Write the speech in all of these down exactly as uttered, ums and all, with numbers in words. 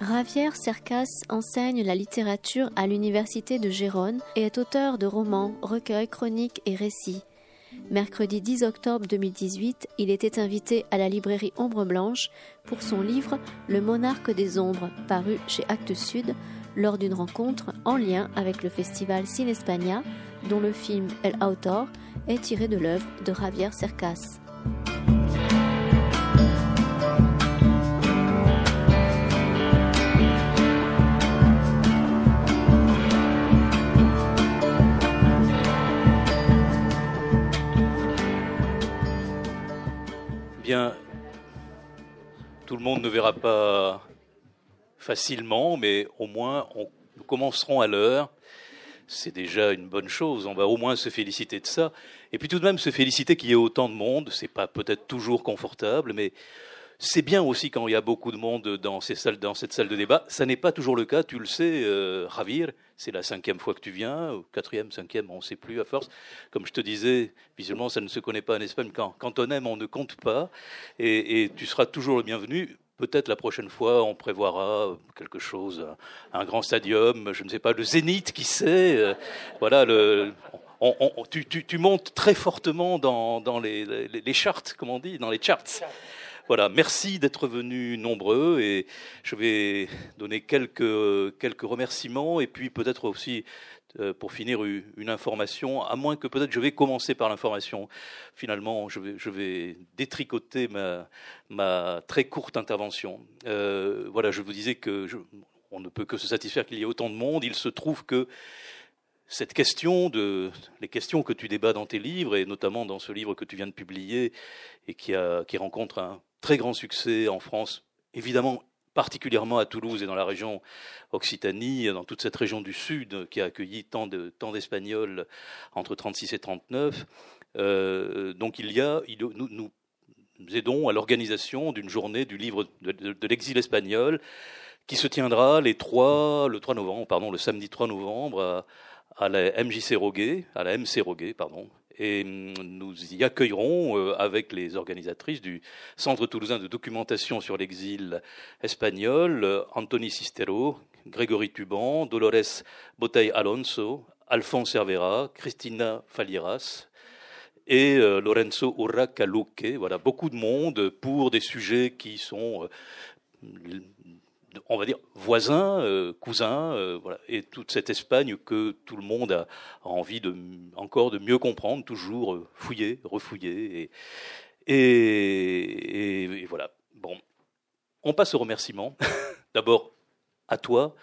Javier Cercas enseigne la littérature à l'université de Gérone et est auteur de romans, recueils, chroniques et récits. Mercredi dix octobre deux mille dix-huit, il était invité à la librairie Ombre Blanche pour son livre « Le monarque des ombres » paru chez Actes Sud lors d'une rencontre en lien avec le festival Cinespaña dont le film « El Autor » est tiré de l'œuvre de Javier Cercas. Bien, tout le monde ne verra pas facilement, mais au moins, on, nous commencerons à l'heure. C'est déjà une bonne chose, on va au moins se féliciter de ça. Et puis tout de même se féliciter qu'il y ait autant de monde, c'est pas peut-être toujours confortable, mais c'est bien aussi quand il y a beaucoup de monde dans, ces salles, dans cette salle de débat. Ça n'est pas toujours le cas, tu le sais, euh, Javier, c'est la cinquième fois que tu viens, ou quatrième, cinquième, on ne sait plus à force. Comme je te disais, visuellement, ça ne se connaît pas en Espagne. Quand, quand on aime, on ne compte pas. Et, et tu seras toujours le bienvenu. Peut-être la prochaine fois, on prévoira quelque chose, un, un grand stadium, je ne sais pas, le Zénith, qui sait. Euh, voilà, le... On, on, tu, tu, tu montes très fortement dans, dans les, les, les charts, comme on dit, dans les charts. Voilà, merci d'être venus nombreux et je vais donner quelques, quelques remerciements et puis peut-être aussi, euh, pour finir, une information, à moins que peut-être je vais commencer par l'information. Finalement, je vais, je vais détricoter ma, ma très courte intervention. Euh, voilà, je vous disais que je, on ne peut que se satisfaire qu'il y ait autant de monde. Il se trouve que cette question, de, les questions que tu débats dans tes livres, et notamment dans ce livre que tu viens de publier et qui, a, qui rencontre un très grand succès en France, évidemment particulièrement à Toulouse et dans la région Occitanie, dans toute cette région du Sud qui a accueilli tant, de, tant d'Espagnols entre trente-six et trente-neuf. Euh, donc il y a, il, nous, nous aidons à l'organisation d'une journée du livre de, de, de l'exil espagnol qui se tiendra les trois, le trois novembre, pardon, le samedi trois novembre à à la M J C Roguet, à la M C Roguet, pardon, et nous y accueillerons avec les organisatrices du Centre Toulousain de Documentation sur l'Exil Espagnol, Anthony Cistero, Grégory Tuban, Dolores Botella Alonso, Alphonse Hervera, Cristina Faliras et Lorenzo Uracaloque. Voilà, beaucoup de monde pour des sujets qui sont, on va dire, voisins, euh, cousins, euh, voilà, et toute cette Espagne que tout le monde a, a envie de, encore de mieux comprendre, toujours fouiller, refouiller, et, et, et, et voilà. Bon, on passe aux remerciements. D'abord à toi,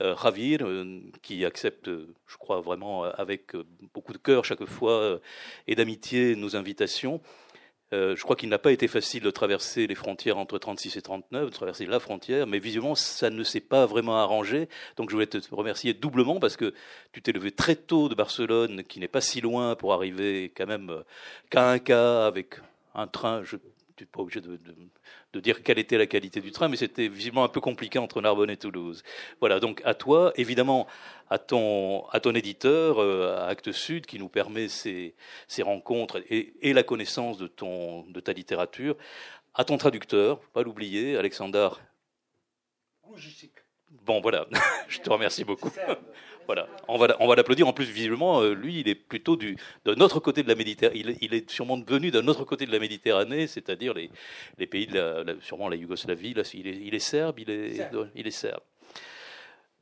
euh, Javier, euh, qui accepte, je crois vraiment avec beaucoup de cœur chaque fois euh, et d'amitié nos invitations. Euh, je crois qu'il n'a pas été facile de traverser les frontières entre trente-six et trente-neuf, de traverser la frontière, mais visiblement, ça ne s'est pas vraiment arrangé. Donc, je voulais te remercier doublement parce que tu t'es levé très tôt de Barcelone, qui n'est pas si loin, pour arriver quand même qu'à un cas avec un train. Je Tu n'es pas obligé de, de, de dire quelle était la qualité du train, mais c'était visiblement un peu compliqué entre Narbonne et Toulouse. Voilà, donc à toi, évidemment, à ton, à ton éditeur, à Actes Sud, qui nous permet ces, ces rencontres et, et la connaissance de, ton, de ta littérature, à ton traducteur, faut pas l'oublier, Alexandre. Bon, voilà, je te remercie beaucoup. Voilà, on va, on va l'applaudir. En plus, visiblement, lui, il est plutôt du, d'un autre côté de la Méditerranée. Il, il est sûrement venu d'un autre côté de la Méditerranée, c'est-à-dire les, les pays de la, la, sûrement la Yougoslavie. Là, il, est, il est serbe, il est serbe. Il est serbe.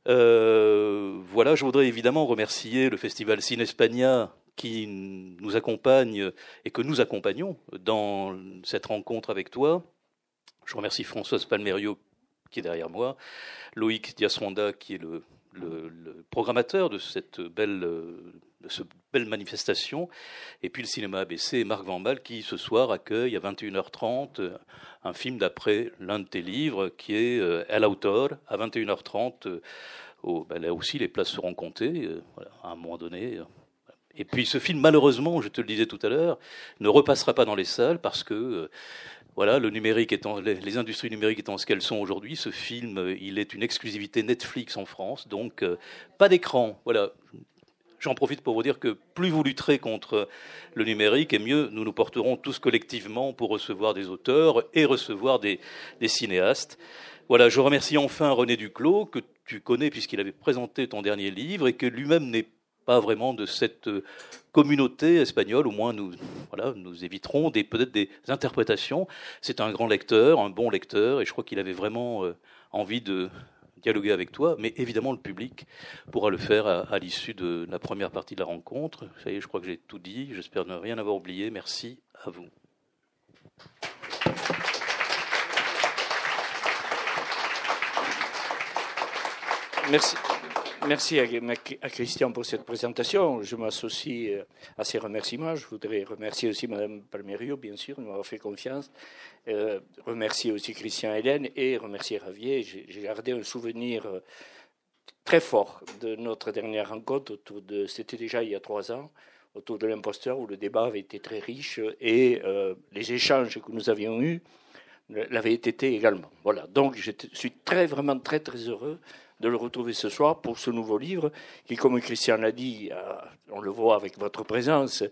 Euh, voilà, je voudrais évidemment remercier le Festival Cinespaña qui nous accompagne et que nous accompagnons dans cette rencontre avec toi. Je remercie Françoise Palmerio qui est derrière moi, Loïc Diaswanda qui est le Le, le programmateur de cette belle, de ce belle manifestation, et puis le cinéma A B C et Marc Van Malcky qui ce soir accueille à vingt et une heures trente un film d'après l'un de tes livres qui est El Autor à vingt et une heures trente. Oh, ben là aussi les places seront comptées euh, voilà, à un moment donné. Et puis ce film, malheureusement, je te le disais tout à l'heure, ne repassera pas dans les salles parce que euh, voilà, le numérique étant, les, les industries numériques étant ce qu'elles sont aujourd'hui, ce film, il est une exclusivité Netflix en France, donc euh, pas d'écran. Voilà, J'en profite pour vous dire que plus vous lutterez contre le numérique, et mieux nous nous porterons tous collectivement pour recevoir des auteurs et recevoir des, des cinéastes. Voilà, je remercie enfin René Duclos, que tu connais puisqu'il avait présenté ton dernier livre, et que lui-même n'est pas vraiment de cette communauté espagnole, au moins nous, voilà, nous éviterons des, peut-être des interprétations. C'est un grand lecteur, un bon lecteur, et je crois qu'il avait vraiment euh, envie de dialoguer avec toi, mais évidemment le public pourra le faire à, à l'issue de la première partie de la rencontre. Ça y est, je crois que j'ai tout dit, j'espère ne rien avoir oublié. Merci à vous. Merci. Merci à Christian pour cette présentation. Je m'associe à ses remerciements. Je voudrais remercier aussi Mme Palmerio, bien sûr, de m'avoir fait confiance. Euh, remercier aussi Christian et Hélène et remercier Javier. J'ai gardé un souvenir très fort de notre dernière rencontre autour de. C'était déjà il y a trois ans, autour de l'imposteur, où le débat avait été très riche et euh, les échanges que nous avions eus l'avaient été également. Voilà. Donc, je suis très, vraiment très, très heureux de le retrouver ce soir pour ce nouveau livre qui, comme Christian l'a dit, on le voit avec votre présence,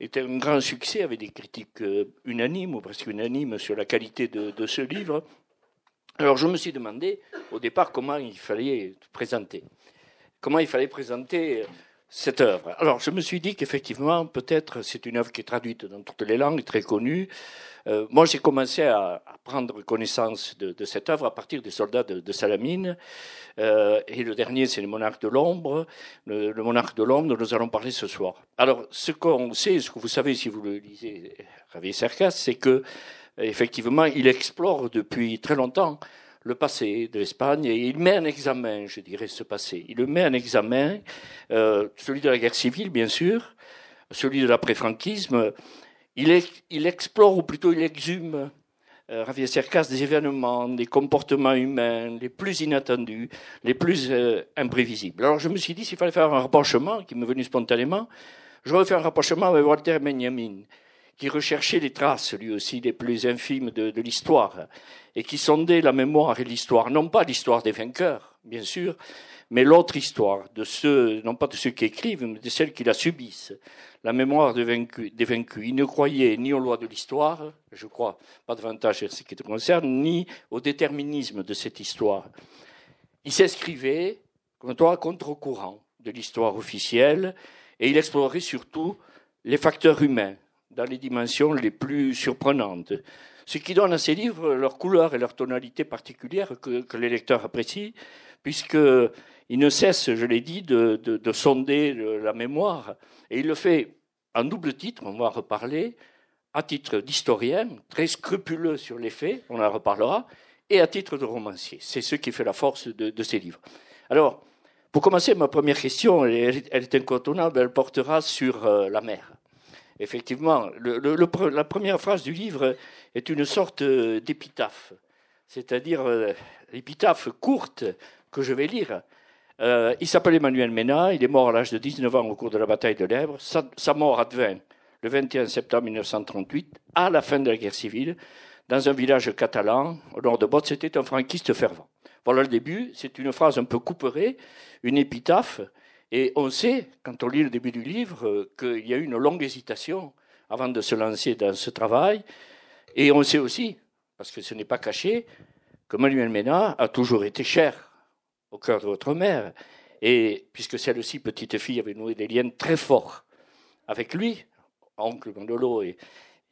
était un grand succès avec des critiques unanimes ou presque unanimes sur la qualité de, de ce livre. Alors je me suis demandé au départ comment il fallait présenter, comment il fallait présenter cette œuvre. Alors je me suis dit qu'effectivement, peut-être, c'est une œuvre qui est traduite dans toutes les langues, très connue. Euh, moi, j'ai commencé à, à prendre connaissance de, de cette œuvre à partir des soldats de, de Salamine. Euh, et le dernier, c'est le monarque de l'ombre. Le, le monarque de l'ombre, dont nous allons parler ce soir. Alors, ce qu'on sait, ce que vous savez si vous le lisez, Javier Cercas, c'est que, effectivement, il explore depuis très longtemps le passé de l'Espagne, et il met en examen, je dirais, ce passé. Il le met en examen, euh, celui de la guerre civile, bien sûr, celui de l'après-franquisme. Il, est, il explore, ou plutôt il exhume, euh, Javier Cercas, des événements, des comportements humains les plus inattendus, les plus euh, imprévisibles. Alors je me suis dit, s'il fallait faire un rapprochement, qui me venait spontanément, j'aurais fait un rapprochement avec Walter Benjamin, qui recherchait les traces, lui aussi, les plus infimes de, de l'histoire, et qui sondait la mémoire et l'histoire, non pas l'histoire des vainqueurs, bien sûr, mais l'autre histoire, de ceux, non pas de ceux qui écrivent, mais de celles qui la subissent, la mémoire des vaincus. Des vaincus. Il ne croyait ni aux lois de l'histoire, je crois, pas davantage à ce qui te concerne, ni au déterminisme de cette histoire. Il s'inscrivait, comme toi, contre-courant de l'histoire officielle, et il explorait surtout les facteurs humains, dans les dimensions les plus surprenantes. Ce qui donne à ces livres leur couleur et leur tonalité particulière que, que les lecteurs apprécient, puisqu'il ne cesse, je l'ai dit, de, de, de sonder la mémoire. Et il le fait en double titre, on va en reparler, à titre d'historien, très scrupuleux sur les faits, on en reparlera, et à titre de romancier. C'est ce qui fait la force de, de ces livres. Alors, pour commencer, ma première question, elle, elle est incontournable, elle portera sur euh, la mer. Effectivement, le, le, le, la première phrase du livre est une sorte d'épitaphe, c'est-à-dire euh, l'épitaphe courte que je vais lire. Euh, il s'appelait Manuel Mena, il est mort à l'âge de dix-neuf ans au cours de la bataille de l'Ebro. Sa, sa mort advint le vingt et un septembre mille neuf cent trente-huit, à la fin de la guerre civile, dans un village catalan au nord de Botte. C'était un franquiste fervent. Voilà le début, c'est une phrase un peu couperée, une épitaphe. Et on sait, quand on lit le début du livre, qu'il y a eu une longue hésitation avant de se lancer dans ce travail. Et on sait aussi, parce que ce n'est pas caché, que Manuel Mena a toujours été cher au cœur de votre mère. Et puisque celle-ci, petite fille, avait noué des liens très forts avec lui, oncle Manolo et,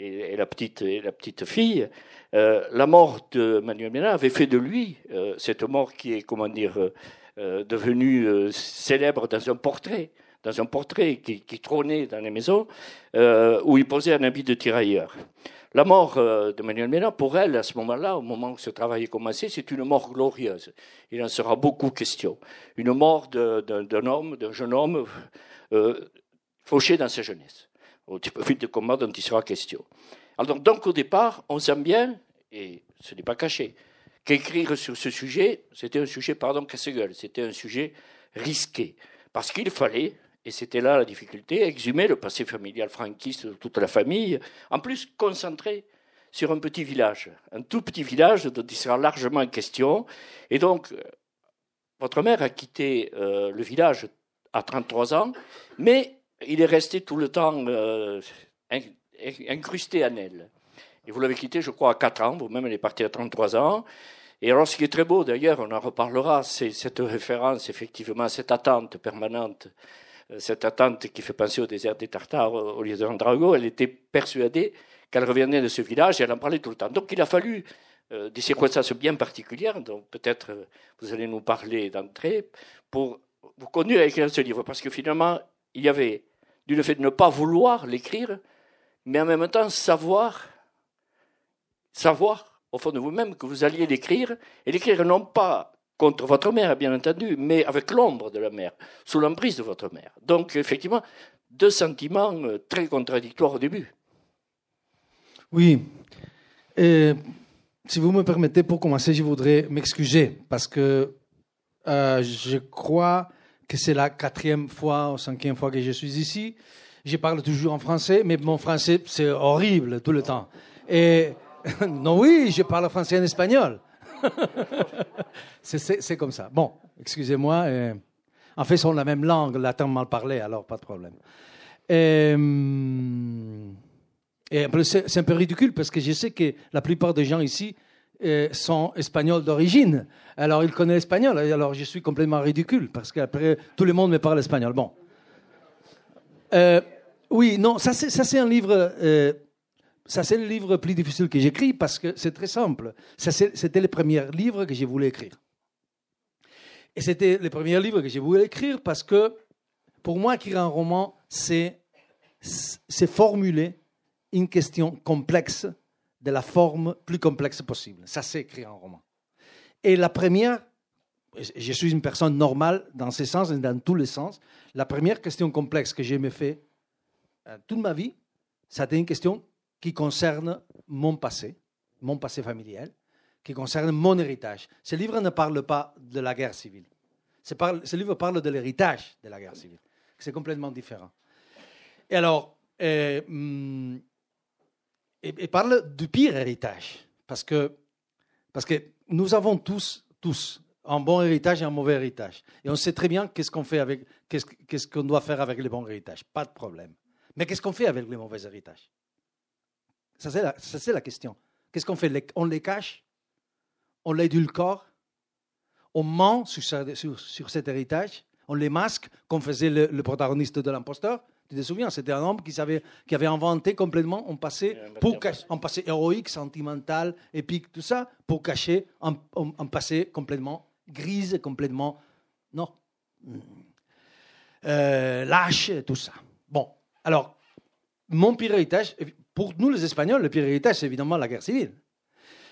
et, et, la, petite, et la petite fille, euh, la mort de Manuel Mena avait fait de lui, euh, cette mort qui est, comment dire... Euh, Euh, devenu euh, célèbre dans un portrait, dans un portrait qui, qui trônait dans les maisons, euh, où il posait un habit de tirailleur. La mort euh, de Manuel Mena, pour elle, à ce moment-là, au moment où ce travail est commencé, c'est une mort glorieuse. Il en sera beaucoup question. Une mort de, de, d'un homme, d'un jeune homme euh, fauché dans sa jeunesse, au fil de combat dont il sera question. Alors, donc, au départ, on sent bien, et ce n'est pas caché, qu'écrire sur ce sujet, c'était un sujet, pardon, casse-gueule, c'était un sujet risqué. Parce qu'il fallait, et c'était là la difficulté, exhumer le passé familial franquiste de toute la famille, en plus concentré sur un petit village, un tout petit village dont il sera largement question. Et donc, votre mère a quitté euh, le village à trente-trois ans, mais il est resté tout le temps euh, incrusté en elle. Et vous l'avez quitté, je crois, à quatre ans, vous-même, elle est partie à trente-trois ans. Et alors, ce qui est très beau, d'ailleurs, on en reparlera, c'est cette référence, effectivement, cette attente permanente, cette attente qui fait penser au désert des Tartares, au lieu de Andrago. Elle était persuadée qu'elle reviendrait de ce village et elle en parlait tout le temps. Donc, il a fallu euh, des circonstances bien particulières, dont peut-être euh, vous allez nous parler d'entrée, pour vous conduire à écrire ce livre. Parce que finalement, il y avait du fait de ne pas vouloir l'écrire, mais en même temps savoir, savoir au fond de vous-même que vous alliez l'écrire, et l'écrire non pas contre votre mère, bien entendu, mais avec l'ombre de la mère, sous l'emprise de votre mère. Donc, effectivement, deux sentiments très contradictoires au début. Oui. Et, si vous me permettez, pour commencer, je voudrais m'excuser, parce que euh, je crois que c'est la quatrième fois ou cinquième fois que je suis ici. Je parle toujours en français, mais mon français, c'est horrible tout le temps. Et... Non, oui, je parle français en espagnol. c'est, c'est, c'est comme ça. Bon, excusez-moi. Euh, en fait, ils sont la même langue, latin mal parlé, alors pas de problème. Et, et c'est, c'est un peu ridicule parce que je sais que la plupart des gens ici euh, sont espagnols d'origine. Alors, ils connaissent l'espagnol. Alors, je suis complètement ridicule parce qu'après, tout le monde me parle espagnol. Bon. Euh, oui, non, ça c'est, ça, c'est un livre... Euh, Ça, c'est le livre plus difficile que j'écris parce que c'est très simple. Ça, c'est, c'était le premier livre que je voulais écrire. Et c'était le premier livre que je voulais écrire parce que, pour moi, écrire un roman, c'est, c'est formuler une question complexe de la forme plus complexe possible. Ça, c'est écrire un roman. Et la première, je suis une personne normale dans ce sens et dans tous les sens, la première question complexe que j'ai me fait toute ma vie, c'était une question qui concerne mon passé, mon passé familial, qui concerne mon héritage. Ce livre ne parle pas de la guerre civile. Ce, parle, ce livre parle de l'héritage de la guerre civile. C'est complètement différent. Et alors, euh, il, il parle du pire héritage, parce que, parce que nous avons tous, tous un bon héritage et un mauvais héritage. Et on sait très bien qu'est-ce qu'on fait avec, qu'est-ce, qu'est-ce qu'on doit faire avec les bons héritages. Pas de problème. Mais qu'est-ce qu'on fait avec les mauvais héritages? Ça c'est, la, ça, c'est la question. Qu'est-ce qu'on fait? On les cache? On l'édulcore? On ment sur, ça, sur, sur cet héritage? On les masque, comme faisait le, le protagoniste de l'Imposteur? Tu te souviens? C'était un homme qui, savait, qui avait inventé complètement un passé, pour cacher, un passé héroïque, sentimental, épique, tout ça, pour cacher un, un, un passé complètement grise, complètement non, euh, lâche, tout ça. Bon, alors, mon pire héritage... Pour nous, les Espagnols, le pire héritage, c'est évidemment la guerre civile.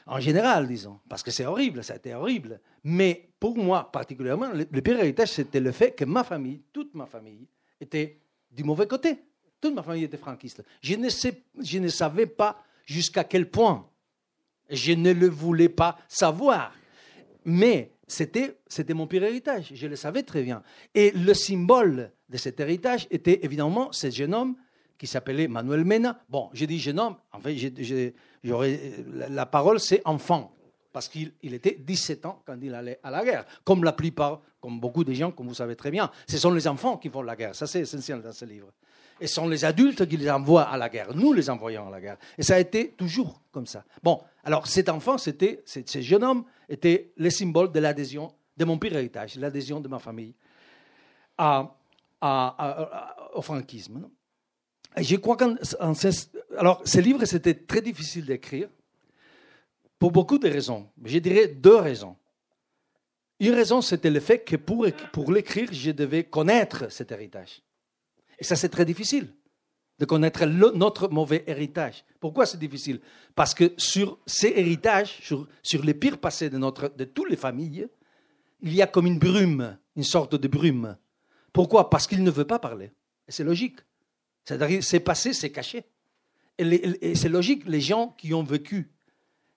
En général, disons, parce que c'est horrible, ça a été horrible. Mais pour moi, particulièrement, le pire héritage, c'était le fait que ma famille, toute ma famille, était du mauvais côté. Toute ma famille était franquiste. Je ne, sais, je ne savais pas jusqu'à quel point. Je ne le voulais pas savoir. Mais c'était, c'était mon pire héritage, je le savais très bien. Et le symbole de cet héritage était évidemment ce jeune homme qui s'appelait Manuel Mena. Bon, j'ai dit jeune homme, en fait, j'ai, j'ai, j'aurais, la, la parole, c'est enfant, parce qu'il il était dix-sept ans quand il allait à la guerre, comme la plupart, comme beaucoup de gens, comme vous savez très bien. Ce sont les enfants qui font la guerre, ça c'est essentiel dans ce livre. Et ce sont les adultes qui les envoient à la guerre, nous les envoyons à la guerre. Et ça a été toujours comme ça. Bon, alors cet enfant, c'était, ce, ce jeune homme était le symbole de l'adhésion de mon pire héritage, l'adhésion de ma famille à, à, à, à, au franquisme, non? Et je crois qu'en, en, alors, ce livre, c'était très difficile d'écrire pour beaucoup de raisons. Je dirais deux raisons. Une raison, c'était le fait que pour, pour l'écrire, je devais connaître cet héritage. Et ça, c'est très difficile, de connaître le, notre mauvais héritage. Pourquoi c'est difficile? Parce que sur ces héritages, sur, sur les pires passés de, notre, de toutes les familles, il y a comme une brume, une sorte de brume. Pourquoi? Parce qu'il ne veut pas parler. Et c'est logique. C'est-à-dire, c'est passé, c'est caché. Et, les, et c'est logique, les gens qui ont vécu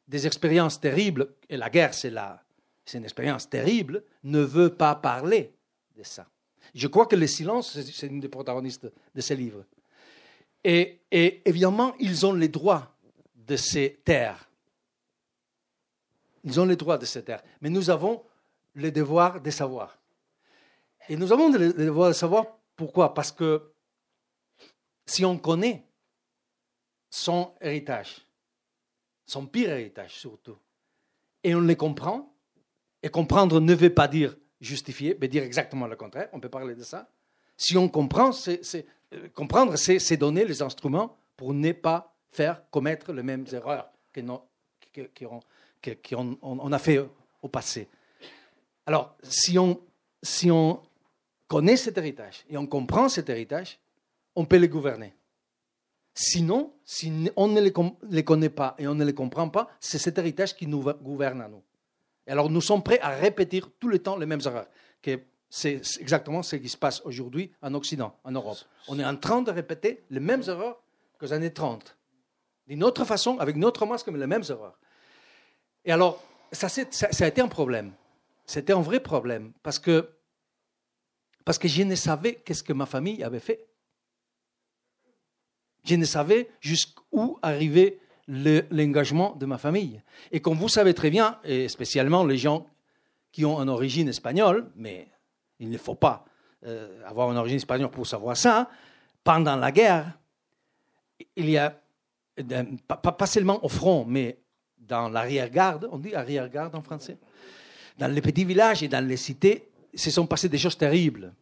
des expériences terribles, et la guerre, c'est, la, c'est une expérience terrible, ne veulent pas parler de ça. Je crois que le silence, c'est, c'est une des protagonistes de ce livre. Et, et évidemment, ils ont les droits de ces terres. Ils ont les droits de ces terres. Mais nous avons le devoir de savoir. Et nous avons le devoir de savoir pourquoi. Parce que si on connaît son héritage, son pire héritage surtout, et on le comprend, et comprendre ne veut pas dire justifier, mais dire exactement le contraire, on peut parler de ça. Si on comprend, c'est, c'est, euh, comprendre, c'est, c'est donner les instruments pour ne pas faire commettre les mêmes erreurs que non, que, que on, que, que on, on a fait au passé. Alors, si on, si on connaît cet héritage et on comprend cet héritage, on peut le gouverner. Sinon, si on ne les connaît pas et on ne les comprend pas, c'est cet héritage qui nous gouverne à nous. Et alors, nous sommes prêts à répéter tout le temps les mêmes erreurs. Que c'est exactement ce qui se passe aujourd'hui en Occident, en Europe. On est en train de répéter les mêmes erreurs qu'aux années trente. D'une autre façon, avec notre masque, mais les mêmes erreurs. Et alors, ça, c'est, ça, ça a été un problème. C'était un vrai problème. Parce que, parce que je ne savais qu'est-ce que ma famille avait fait. Je ne savais jusqu'où arrivait le, l'engagement de ma famille. Et comme vous savez très bien, et spécialement les gens qui ont une origine espagnole, mais il ne faut pas euh, avoir une origine espagnole pour savoir ça, pendant la guerre, il y a, pas, pas seulement au front, mais dans l'arrière-garde, on dit arrière-garde en français, dans les petits villages et dans les cités, se sont passées des choses terribles.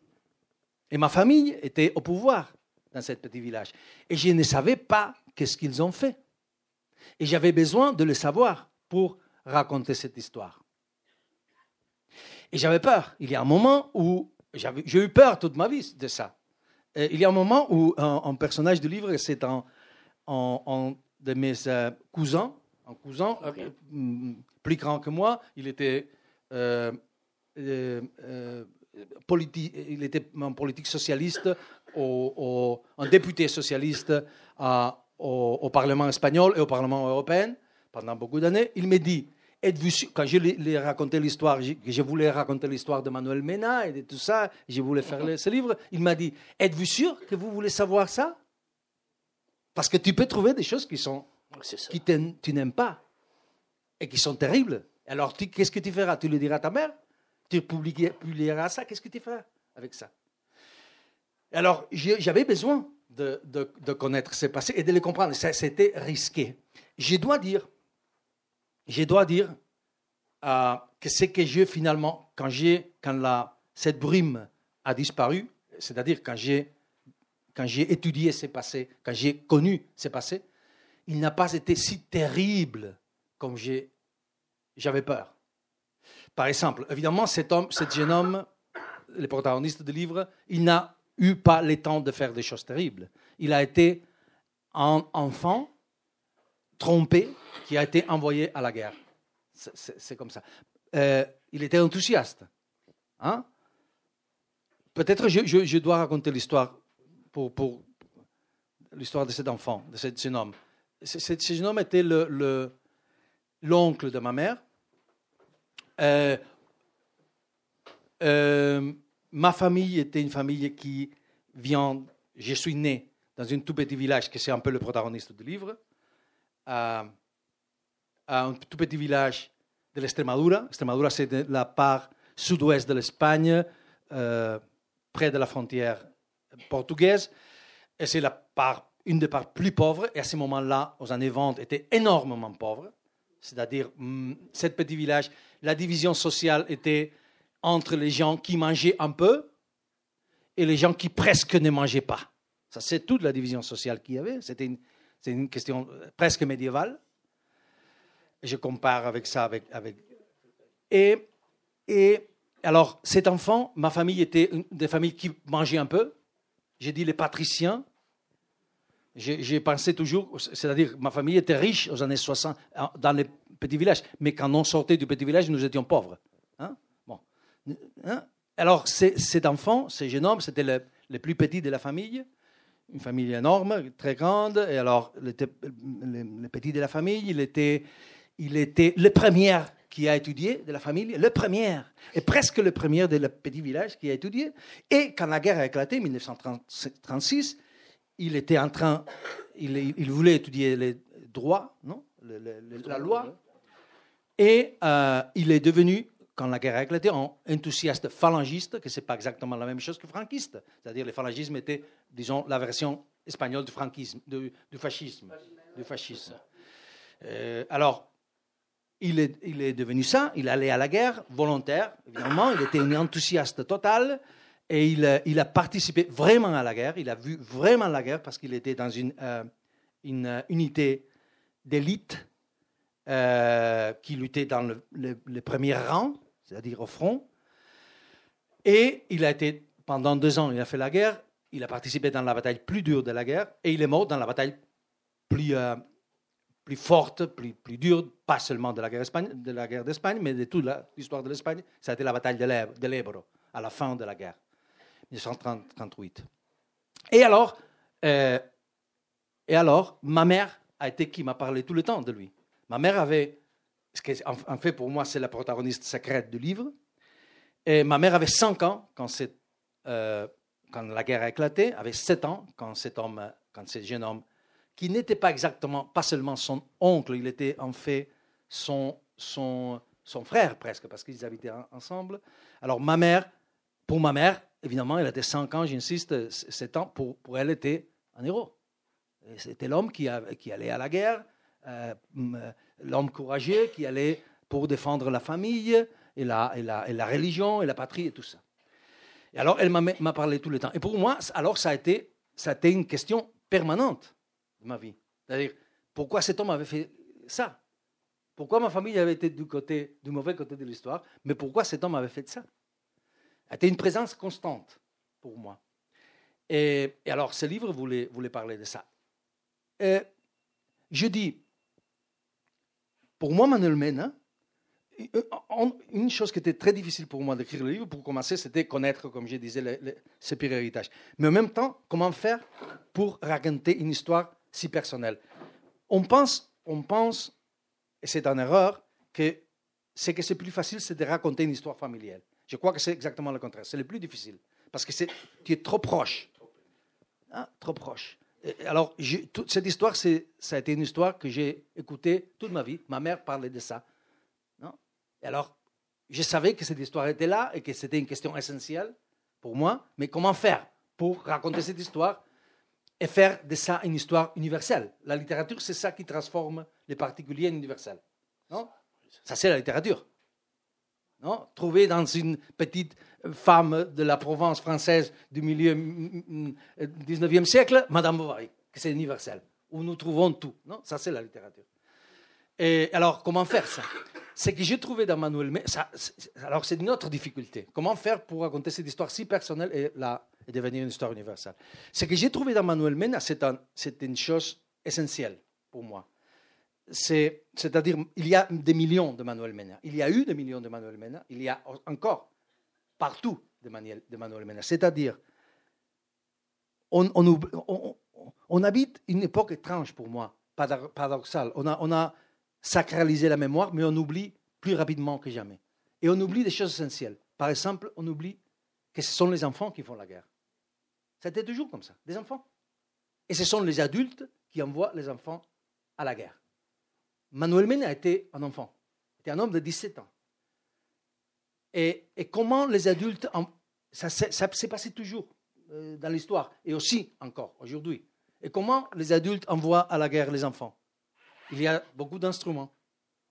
Et ma famille était au pouvoir dans ce petit village. Et je ne savais pas qu'est-ce qu'ils ont fait. Et j'avais besoin de le savoir pour raconter cette histoire. Et j'avais peur. Il y a un moment où... J'avais, j'ai eu peur toute ma vie de ça. Et il y a un moment où un, un personnage du livre, c'est un, un, un de mes euh, cousins, un cousin okay. euh, plus grand que moi. Il était... Euh, euh, euh, Politi- il était un politique socialiste, au, au, un député socialiste à, au, au Parlement espagnol et au Parlement européen pendant beaucoup d'années. Il me dit, êtes-vous sûr, quand je lui ai raconté l'histoire, je, je voulais raconter l'histoire de Manuel Mena et de tout ça, je voulais faire le, ce livre, il m'a dit, êtes-vous sûr que vous voulez savoir ça? Parce que tu peux trouver des choses qui sont, qui tu n'aimes pas et qui sont terribles. Alors tu, qu'est-ce que tu feras? Tu le diras à ta mère? Tu publieras ça, qu'est-ce que tu fais avec ça? Alors, j'avais besoin de, de, de connaître ce passé et de le comprendre. Ça, c'était risqué. Je dois dire, je dois dire euh, que ce que j'ai finalement, quand, j'ai, quand la, cette brume a disparu, c'est-à-dire quand j'ai, quand j'ai étudié ce passé, quand j'ai connu ce passé, il n'a pas été si terrible comme j'ai, j'avais peur. Par exemple, évidemment, cet homme, cet jeune homme, le protagoniste du livre, il n'a eu pas le temps de faire des choses terribles. Il a été un enfant trompé qui a été envoyé à la guerre. C'est, c'est, c'est comme ça. Euh, il était enthousiaste. Hein? Peut-être je, je, je dois raconter l'histoire pour, pour l'histoire de cet enfant, de cet jeune homme. Ce, ce jeune homme était le, le, l'oncle de ma mère. Euh, euh, ma famille était une famille qui vient... Je suis né dans un tout petit village, qui c'est un peu le protagoniste du livre, euh, un tout petit village de l'Extremadura. L'Extremadura, c'est la part sud-ouest de l'Espagne, euh, près de la frontière portugaise. Et c'est la part, une des parts plus pauvres. Et à ce moment-là, aux années vingt, était énormément pauvre. C'est-à-dire, hmm, ce petit village, la division sociale était entre les gens qui mangeaient un peu et les gens qui presque ne mangeaient pas. Ça, c'est toute la division sociale qu'il y avait. C'était une, c'était une question presque médiévale. Je compare avec ça. Avec, avec... Et, et alors, cet enfant, ma famille était une des familles qui mangeaient un peu. J'ai dit les patriciens. J'ai, j'ai pensé toujours, c'est-à-dire ma famille était riche aux années soixante dans les petits villages, mais quand on sortait du petit village, nous étions pauvres. Hein? Bon. Hein? Alors, cet enfant, ce jeune homme, c'était le, le plus petit de la famille, une famille énorme, très grande, et alors, le, le, le petit de la famille, il était, il était le premier qui a étudié de la famille, le premier, et presque le premier de le petit village qui a étudié, et quand la guerre a éclaté, en mille neuf cent trente-six, il était en train, il, il voulait étudier les droits, non, le, le, le, la loi, et euh, il est devenu quand la guerre a éclaté, ont enthousiaste phalangiste, que ce n'est pas exactement la même chose que franquiste. C'est-à-dire le phalangisme était, disons, la version espagnole du franquisme, du, du fascisme. Du fascisme. Euh, alors, il est, il est devenu ça, il allait à la guerre, volontaire, évidemment, il était un enthousiaste total, et il, il a participé vraiment à la guerre, il a vu vraiment la guerre, parce qu'il était dans une, euh, une unité d'élite euh, qui luttait dans le, le, le premier rang, c'est-à-dire au front, et il a été, pendant deux ans, il a fait la guerre, il a participé dans la bataille plus dure de la guerre, et il est mort dans la bataille plus... Euh, plus forte, plus, plus dure, pas seulement de la guerre d'Espagne, de la guerre d'Espagne mais de toute la, l'histoire de l'Espagne, ça a été la bataille de l'Ebro, à la fin de la guerre, mille neuf cent trente-huit. Et alors, euh, et alors, ma mère a été qui m'a parlé tout le temps de lui. Ma mère avait, ce qui en fait pour moi c'est la protagoniste secrète du livre, et ma mère avait cinq ans quand, c'est, euh, quand la guerre a éclaté, avait sept ans quand cet homme, quand ce jeune homme qui n'était pas exactement, pas seulement son oncle, il était en fait son, son, son frère presque, parce qu'ils habitaient en, ensemble. Alors ma mère, pour ma mère, évidemment, elle était cinq ans, j'insiste, sept ans, pour, pour elle était un héros. Et c'était l'homme qui, a, qui allait à la guerre, euh, l'homme courageux qui allait pour défendre la famille, et la, et la, et la religion, et la patrie, et tout ça. Et alors elle m'a, m'a parlé tout le temps. Et pour moi, alors ça a été, ça a été une question permanente de ma vie. C'est-à-dire, pourquoi cet homme avait fait ça? Pourquoi ma famille avait été du, côté, du mauvais côté de l'histoire? Mais pourquoi cet homme avait fait ça? C'était une présence constante pour moi. Et, et alors, ce livre voulait, voulait parler de ça. Et je dis, pour moi, Manuel Mena, une chose qui était très difficile pour moi d'écrire le livre, pour commencer, c'était connaître, comme je disais, le, le, ce pire héritage. Mais en même temps, comment faire pour raconter une histoire si personnelle? On pense, on pense, et c'est une erreur, que c'est que c'est plus facile, c'est de raconter une histoire familiale. Je crois que c'est exactement le contraire. C'est le plus difficile, parce que c'est, tu es trop proche. Hein, trop proche. Et alors, je, toute cette histoire, c'est, ça a été une histoire que j'ai écoutée toute ma vie. Ma mère parlait de ça. Et alors, je savais que cette histoire était là et que c'était une question essentielle pour moi, mais comment faire pour raconter cette histoire et faire de ça une histoire universelle? La littérature, c'est ça qui transforme les particuliers en universel. Non? Ça, c'est la littérature. Non? Trouver dans une petite femme de la Provence française du milieu dix-neuvième siècle, Madame Bovary, que c'est universel, où nous trouvons tout. Non? Ça, c'est la littérature. Et alors, comment faire ça? Ce que j'ai trouvé dans Manuel Mena, ça, c'est, alors c'est une autre difficulté. Comment faire pour raconter cette histoire si personnelle et, la, et devenir une histoire universelle? Ce que j'ai trouvé dans Manuel Mena, c'est, un, c'est une chose essentielle pour moi. C'est, c'est-à-dire, il y a des millions de Manuel Mena. Il y a eu des millions de Manuel Mena. Il y a encore partout de Manuel, de Manuel Mena. C'est-à-dire, on, on, on, on, on habite une époque étrange pour moi, paradoxale. On a... On a sacraliser la mémoire, mais on oublie plus rapidement que jamais. Et on oublie des choses essentielles. Par exemple, on oublie que ce sont les enfants qui font la guerre. C'était toujours comme ça, des enfants. Et ce sont les adultes qui envoient les enfants à la guerre. Manuel Mena a été un enfant, était un homme de dix-sept ans. Et, et comment les adultes... En, ça, ça, ça s'est passé toujours euh, dans l'histoire, et aussi encore aujourd'hui. Et comment les adultes envoient à la guerre les enfants? Il y a beaucoup d'instruments.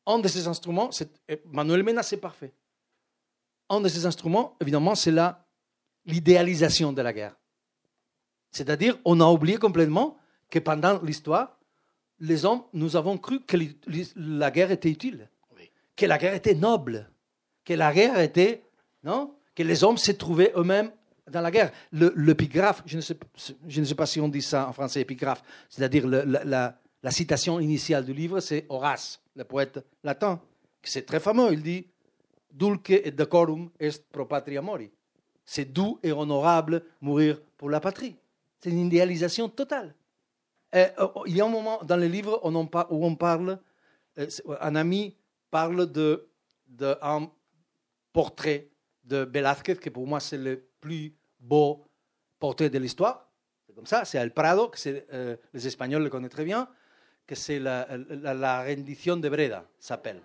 Un de ces instruments, c'est... Manuel Mena, c'est parfait. Un de ces instruments, évidemment, c'est la... l'idéalisation de la guerre. C'est-à-dire, on a oublié complètement que pendant l'histoire, les hommes, nous avons cru que la guerre était utile, oui, que la guerre était noble, que la guerre était... Non? Que les hommes se trouvaient eux-mêmes dans la guerre. Le, l'épigraphe, je ne sais, je ne sais pas si on dit ça en français, épigraphe, c'est-à-dire le, la... la La citation initiale du livre, c'est Horace, le poète latin. C'est très fameux, il dit « Dulce et decorum est pro patria mori ». C'est doux et honorable mourir pour la patrie. C'est une idéalisation totale. Et, oh, il y a un moment dans le livre où on, par, où on parle, un ami parle de, de un portrait de Velázquez, qui pour moi c'est le plus beau portrait de l'histoire. C'est comme ça, c'est El Prado, que c'est, euh, les Espagnols le connaissent très bien. Que c'est la, la, la rendition de Breda, s'appelle.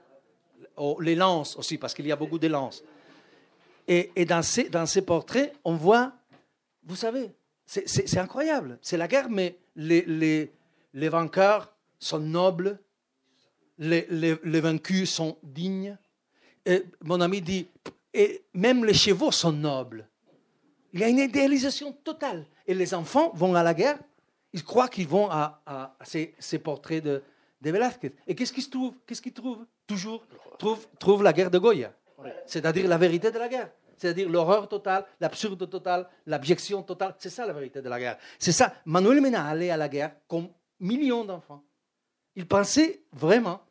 les lances aussi, parce qu'il y a beaucoup de lances. Et, et dans, ces, dans ces portraits, on voit, vous savez, c'est, c'est, c'est incroyable, c'est la guerre, mais les, les, les vainqueurs sont nobles, les, les, les vaincus sont dignes. Et mon ami dit, et même les chevaux sont nobles. Il y a une idéalisation totale. Et les enfants vont à la guerre, ils croient qu'ils vont à, à, à ces, ces portraits de, de Velázquez. Et qu'est-ce qu'ils trouvent, qu'est-ce qu'ils trouvent toujours trouvent, trouvent la guerre de Goya. C'est-à-dire la vérité de la guerre. C'est-à-dire l'horreur totale, l'absurde totale, l'abjection totale. C'est ça la vérité de la guerre. C'est ça. Manuel Mena allait à la guerre comme millions d'enfants. Il pensait vraiment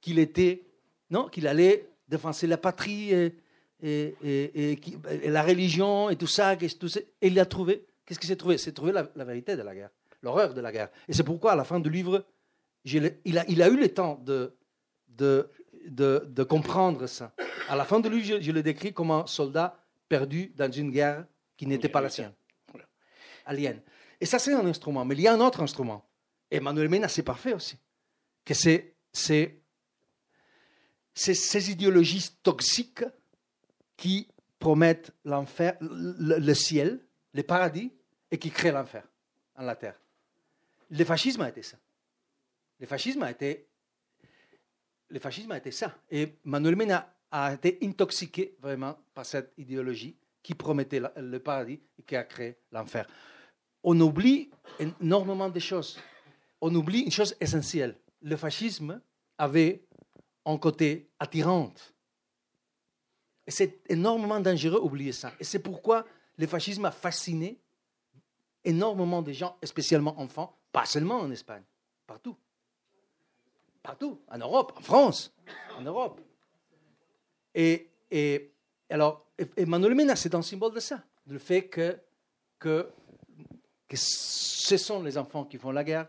qu'il était, non, qu'il allait défendre la patrie et, et, et, et, et la religion et tout ça. Et, tout ça. Et il a trouvé. Qu'est-ce qu'il s'est trouvé? C'est trouvé la, la vérité de la guerre, l'horreur de la guerre. Et c'est pourquoi à la fin du livre, j'ai, il, a, il a eu le temps de, de De, de comprendre ça. À la fin de lui, je, je le décris comme un soldat perdu dans une guerre qui n'était pas la sienne. Voilà. Alien. Et ça, c'est un instrument. Mais il y a un autre instrument. Et Manuel Mena, c'est parfait aussi. Que c'est, c'est, c'est ces idéologies toxiques qui promettent l'enfer, le, le ciel, le paradis, et qui créent l'enfer en la terre. Le fascisme a été ça. Le fascisme a été... Le fascisme a été ça. Et Manuel Mena a été intoxiqué vraiment par cette idéologie qui promettait le paradis et qui a créé l'enfer. On oublie énormément de choses. On oublie une chose essentielle. Le fascisme avait un côté attirant. Et c'est énormément dangereux d'oublier ça. Et c'est pourquoi le fascisme a fasciné énormément de gens, spécialement enfants, pas seulement en Espagne, partout. Partout, en Europe, en France, en Europe. Et, et alors, et Manuel Mena, c'est un symbole de ça, le fait que, que, que ce sont les enfants qui font la guerre,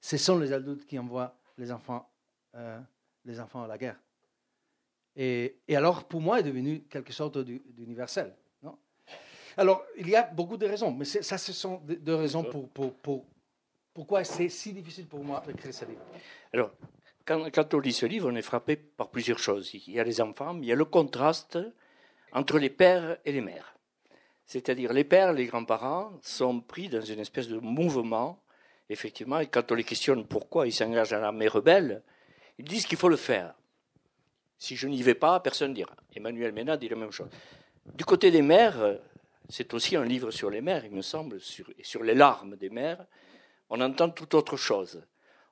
ce sont les adultes qui envoient les enfants, euh, les enfants à la guerre. Et, et alors, pour moi, est devenu quelque sorte d'universel. Non ? Alors, il y a beaucoup de raisons, mais ça, ce sont deux raisons pour... pour, pour pourquoi c'est si difficile pour moi d'écrire ce livre? Alors, quand, quand on lit ce livre, on est frappé par plusieurs choses. Il y a les enfants, mais il y a le contraste entre les pères et les mères. C'est-à-dire, les pères, les grands-parents sont pris dans une espèce de mouvement, effectivement, et quand on les questionne pourquoi ils s'engagent à l'armée rebelle, ils disent qu'il faut le faire. Si je n'y vais pas, personne ne dira. Emmanuel Mena dit la même chose. Du côté des mères, c'est aussi un livre sur les mères, il me semble, sur, sur les larmes des mères. On entend toute autre chose.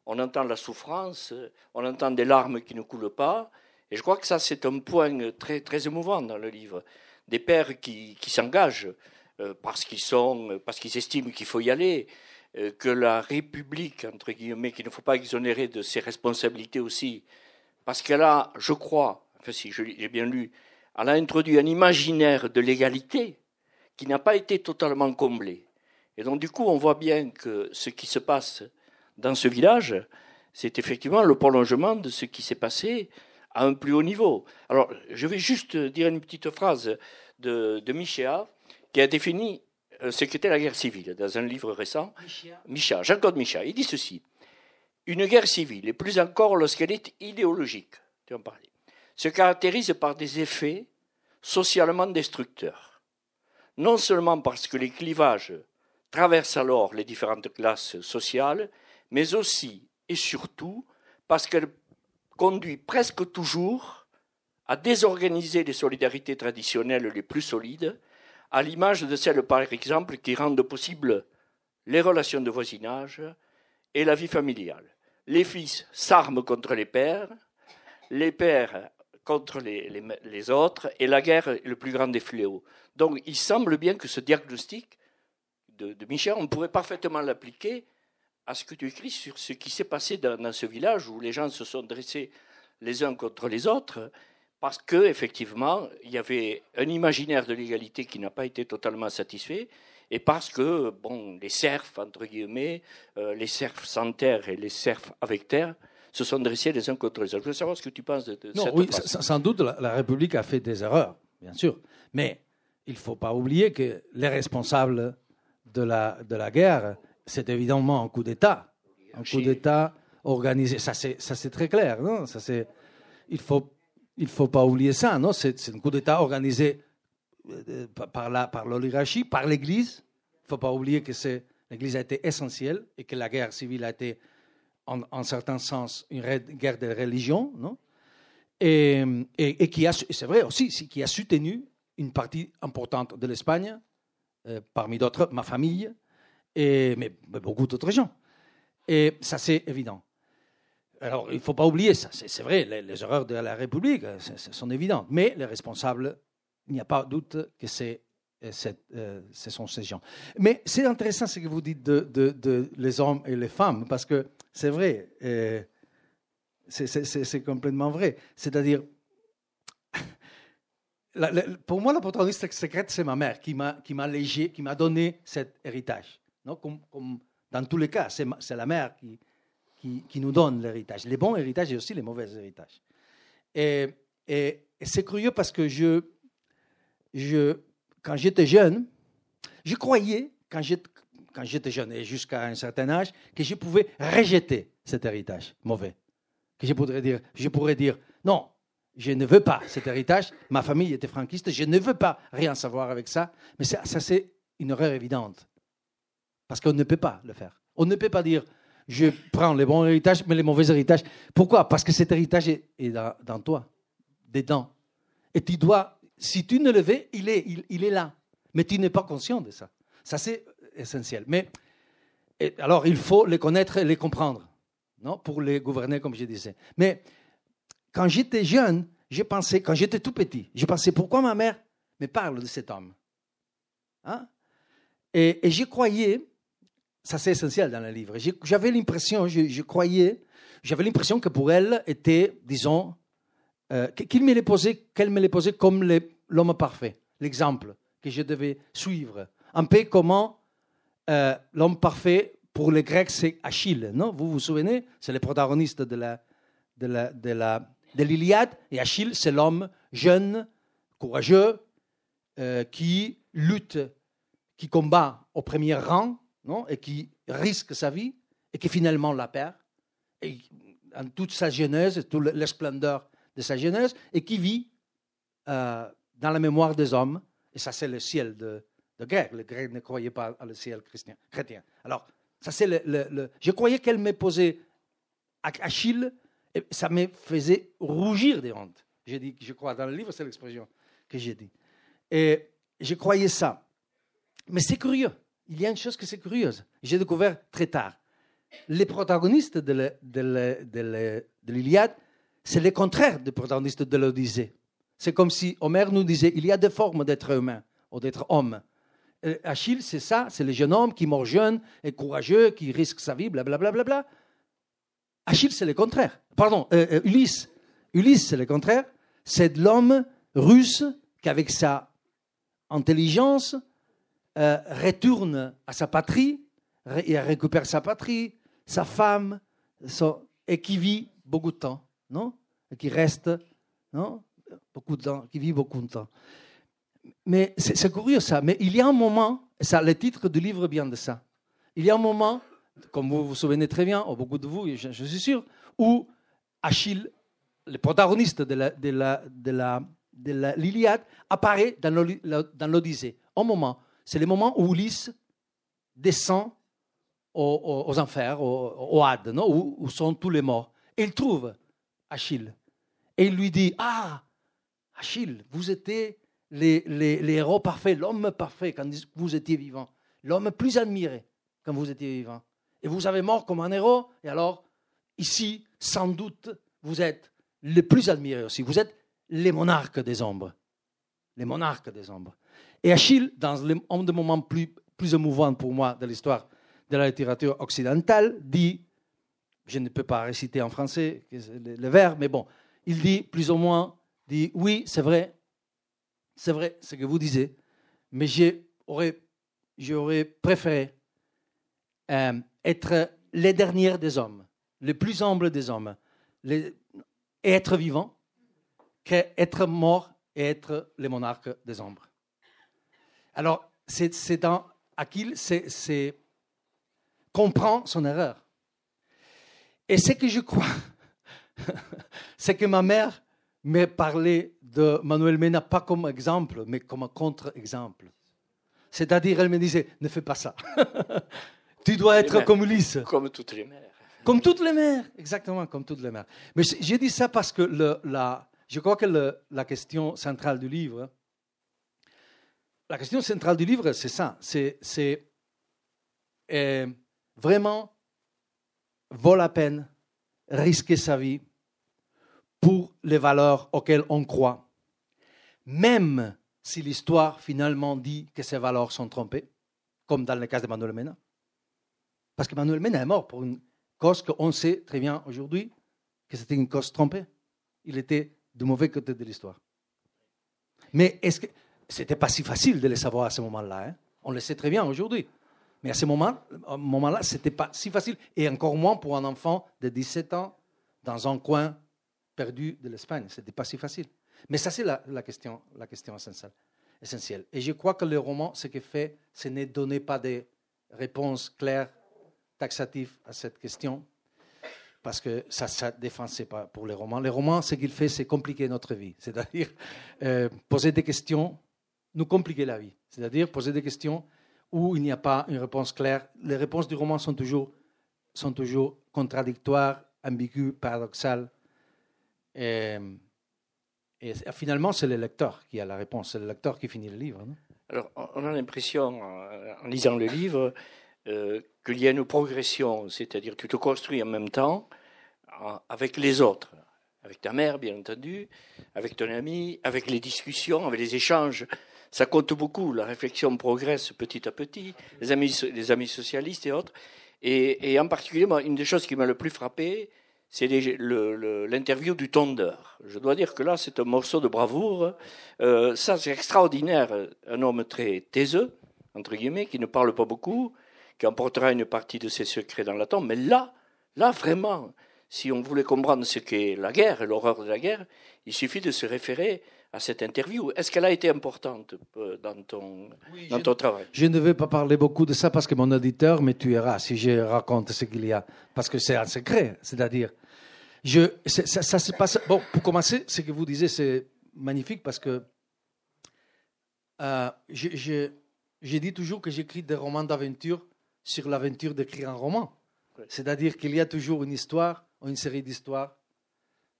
On entend la souffrance, on entend des larmes qui ne coulent pas. Et je crois que ça, c'est un point très, très émouvant dans le livre. Des pères qui, qui s'engagent euh, parce qu'ils sont, parce qu'ils estiment qu'il faut y aller, euh, que la République, entre guillemets, qu'il ne faut pas exonérer de ses responsabilités aussi, parce qu'elle a, je crois, enfin si je, j'ai bien lu, elle a introduit un imaginaire de l'égalité qui n'a pas été totalement comblé. Et donc, du coup, on voit bien que ce qui se passe dans ce village, c'est effectivement le prolongement de ce qui s'est passé à un plus haut niveau. Alors, je vais juste dire une petite phrase de, de Michéa, qui a défini ce qu'était la guerre civile dans un livre récent. Michéa, Jean-Claude Michéa, il dit ceci. « Une guerre civile, et plus encore lorsqu'elle est idéologique, tu en parlais, se caractérise par des effets socialement destructeurs. Non seulement parce que les clivages traverse alors les différentes classes sociales, mais aussi et surtout parce qu'elle conduit presque toujours à désorganiser les solidarités traditionnelles les plus solides, à l'image de celles, par exemple, qui rendent possible les relations de voisinage et la vie familiale. Les fils s'arment contre les pères, les pères contre les, les, les autres, et la guerre est le plus grand des fléaux. Donc il semble bien que ce diagnostic De, de Michel, on pourrait parfaitement l'appliquer à ce que tu écris sur ce qui s'est passé dans, dans ce village où les gens se sont dressés les uns contre les autres parce qu'effectivement, il y avait un imaginaire de l'égalité qui n'a pas été totalement satisfait et parce que bon, les serfs, entre guillemets, euh, les serfs sans terre et les serfs avec terre se sont dressés les uns contre les autres. Je veux savoir ce que tu penses de, de non, cette oui, façon. Sans doute, la, la République a fait des erreurs, bien sûr, mais il ne faut pas oublier que les responsables De la, de la guerre, c'est évidemment un coup d'État. Un coup d'État organisé. Ça, c'est, ça, c'est très clair. Non ça, c'est... Il faut Il ne faut pas oublier ça, non? C'est, c'est un coup d'État organisé par, la, par l'oligarchie, par l'Église. Il ne faut pas oublier que c'est, l'Église a été essentielle et que la guerre civile a été, en, en certain sens, une guerre de religion, non? Et, et, et qui a, c'est vrai aussi, qui a soutenu une partie importante de l'Espagne, euh, parmi d'autres, ma famille, et, mais, mais beaucoup d'autres gens. Et ça, c'est évident. Alors, il ne faut pas oublier ça. C'est, c'est vrai, les, les erreurs de la République c'est, c'est, sont évidentes. Mais les responsables, il n'y a pas de doute que c'est, c'est, euh, ce sont ces gens. Mais c'est intéressant ce que vous dites de, de, de les hommes et les femmes, parce que c'est vrai, euh, c'est, c'est, c'est, c'est complètement vrai. C'est-à-dire, la, la, pour moi, la protagoniste secrète, c'est ma mère qui m'a, qui m'a légué, qui m'a donné cet héritage. Non, comme, comme dans tous les cas, c'est, ma, c'est la mère qui... Qui, qui nous donne l'héritage, les bons héritages et aussi les mauvais héritages. Et, et, et c'est curieux parce que je, je, quand j'étais jeune, je croyais, quand j'étais, quand j'étais jeune et jusqu'à un certain âge, que je pouvais rejeter cet héritage mauvais. Que je pourrais dire, je pourrais dire non, je ne veux pas cet héritage, ma famille était franquiste, je ne veux pas rien savoir avec ça. Mais ça, ça c'est une erreur évidente. Parce qu'on ne peut pas le faire. On ne peut pas dire... Je prends les bons héritages, mais les mauvais héritages. Pourquoi? Parce que cet héritage est, est dans, dans toi, dedans. Et tu dois, si tu ne le veux, il est, il, il est là. Mais tu n'es pas conscient de ça. Ça, c'est essentiel. Mais et, alors, il faut les connaître et les comprendre, non? Pour les gouverner, comme je disais. Mais quand j'étais jeune, je pensais, quand j'étais tout petit, je pensais, pourquoi ma mère me parle de cet homme, hein? Et, et je croyais... Ça, c'est essentiel dans le livre. J'avais l'impression, je, je croyais, j'avais l'impression que pour elle était, disons, euh, qu'il me les posait, qu'elle me les posait comme les, l'homme parfait, l'exemple que je devais suivre. Un peu comment euh, l'homme parfait, pour les Grecs, c'est Achille, non? Vous vous souvenez? C'est le protagoniste de, la, de, la, de, la, de l'Iliade. Et Achille, c'est l'homme jeune, courageux, euh, qui lutte, qui combat au premier rang, non, et qui risque sa vie et qui finalement la perd, et en toute sa jeunesse, toute la splendeur de sa jeunesse, et qui vit euh, dans la mémoire des hommes. Et ça, c'est le ciel de, de Grèce. Les Grecs ne croyaient pas au ciel chrétien. Alors, ça, c'est le, le, le... Je croyais qu'elle me posait Achille, et ça me faisait rougir de honte. Je dis, je crois, dans le livre, c'est l'expression que j'ai dit. Et je croyais ça. Mais c'est curieux. Il y a une chose que c'est curieuse. J'ai découvert très tard. Les protagonistes de, le, de, le, de, le, de l'Iliade, c'est le contraire des protagonistes de l'Odyssée. C'est comme si Homère nous disait il y a deux formes d'être humain ou d'être homme. Et Achille, c'est ça, c'est le jeune homme qui meurt jeune et courageux, qui risque sa vie, blablabla. Bla, bla, bla. Achille, c'est le contraire. Pardon, euh, euh, Ulysse. Ulysse, c'est le contraire. C'est de l'homme russe qui, avec sa intelligence, Euh, retourne à sa patrie, ré- et récupère sa patrie, sa femme, son... et qui vit beaucoup de temps, non? Et qui reste, non? Beaucoup de temps, qui vit beaucoup de temps. Mais c'est, c'est curieux ça, mais il y a un moment, ça, le titre du livre vient de ça, il y a un moment, comme vous vous souvenez très bien, ou beaucoup de vous, je, je suis sûr, où Achille, le protagoniste de, la, de, la, de, la, de, la, de l'Iliade, apparaît dans, l'O- la, dans l'Odyssée, un moment. C'est le moment où Ulysse descend aux, aux, aux enfers, au Hades, non, où, où sont tous les morts. Et il trouve Achille. Et il lui dit, ah, Achille, vous étiez les, les, les héros parfaits, l'homme parfait quand vous étiez vivant, l'homme plus admiré quand vous étiez vivant. Et vous avez mort comme un héros. Et alors, ici, sans doute, vous êtes le plus admiré aussi. Vous êtes les monarques des ombres. Les monarques des ombres. Et Achille, dans un des moments plus, plus émouvants pour moi de l'histoire de la littérature occidentale, dit, je ne peux pas réciter en français le vers, mais bon, il dit plus ou moins, dit, oui, c'est vrai, c'est vrai ce que vous disiez, mais j'aurais, j'aurais préféré euh, être le dernier des hommes, le plus humble des hommes, les, et être vivant, qu'être mort et être le monarque des ombres. Alors, c'est, c'est dans Achille, c'est, c'est comprend son erreur. Et ce que je crois, c'est que ma mère mais parler de Manuel Mena pas comme exemple, mais comme un contre-exemple. C'est-à-dire, elle me disait, ne fais pas ça. Tu dois être mères, comme Ulysse. Comme toutes les mères. Comme toutes les mères, exactement, comme toutes les mères. Mais j'ai dit ça parce que le, la, je crois que le, la question centrale du livre, la question centrale du livre, c'est ça, c'est, c'est euh, vraiment vaut la peine risquer sa vie pour les valeurs auxquelles on croit, même si l'histoire finalement dit que ces valeurs sont trompées, comme dans le cas de Manuel Mena. Parce que Manuel Mena est mort pour une cause qu'on sait très bien aujourd'hui que c'était une cause trompée. Il était du mauvais côté de l'histoire. Mais est-ce que c'était pas si facile de le savoir à ce moment-là, hein? On le sait très bien aujourd'hui. Mais à ce moment, à ce moment-là, c'était pas si facile. Et encore moins pour un enfant de dix-sept ans dans un coin perdu de l'Espagne. C'était pas si facile. Mais ça, c'est la, la question, la question essentielle, essentielle. Et je crois que le roman, ce qu'il fait, c'est ne donner pas des réponses claires, taxatives à cette question, parce que ça ne défonçait pas pour les romans. Les romans, ce qu'il fait, c'est compliquer notre vie. C'est-à-dire euh, poser des questions, nous compliquer la vie. C'est-à-dire poser des questions où il n'y a pas une réponse claire. Les réponses du roman sont toujours, sont toujours contradictoires, ambiguës, paradoxales. Et, et finalement, c'est le lecteur qui a la réponse. C'est le lecteur qui finit le livre. Non ? Alors, on a l'impression, en lisant le livre, euh, qu'il y a une progression. C'est-à-dire que tu te construis en même temps avec les autres. Avec ta mère, bien entendu, avec ton ami, avec les discussions, avec les échanges. Ça compte beaucoup. La réflexion progresse petit à petit. Les amis, les amis socialistes et autres. Et, et en particulier, moi, une des choses qui m'a le plus frappé, c'est les, le, le, l'interview du tondeur. Je dois dire que là, c'est un morceau de bravoure. Euh, ça, c'est extraordinaire. Un homme très taiseux, entre guillemets, qui ne parle pas beaucoup, qui emportera une partie de ses secrets dans la tombe. Mais là, là, vraiment, si on voulait comprendre ce qu'est la guerre, l'horreur de la guerre, il suffit de se référer à cette interview. Est-ce qu'elle a été importante dans ton, oui, dans ton je, travail? Je ne vais pas parler beaucoup de ça parce que mon auditeur me tuera si je raconte ce qu'il y a. Parce que c'est un secret, c'est-à-dire... Je, c'est, ça, ça se passe... Bon, pour commencer, ce que vous disiez, c'est magnifique parce que euh, je, je, je dis toujours que j'écris des romans d'aventure sur l'aventure d'écrire un roman. C'est-à-dire qu'il y a toujours une histoire, une série d'histoires,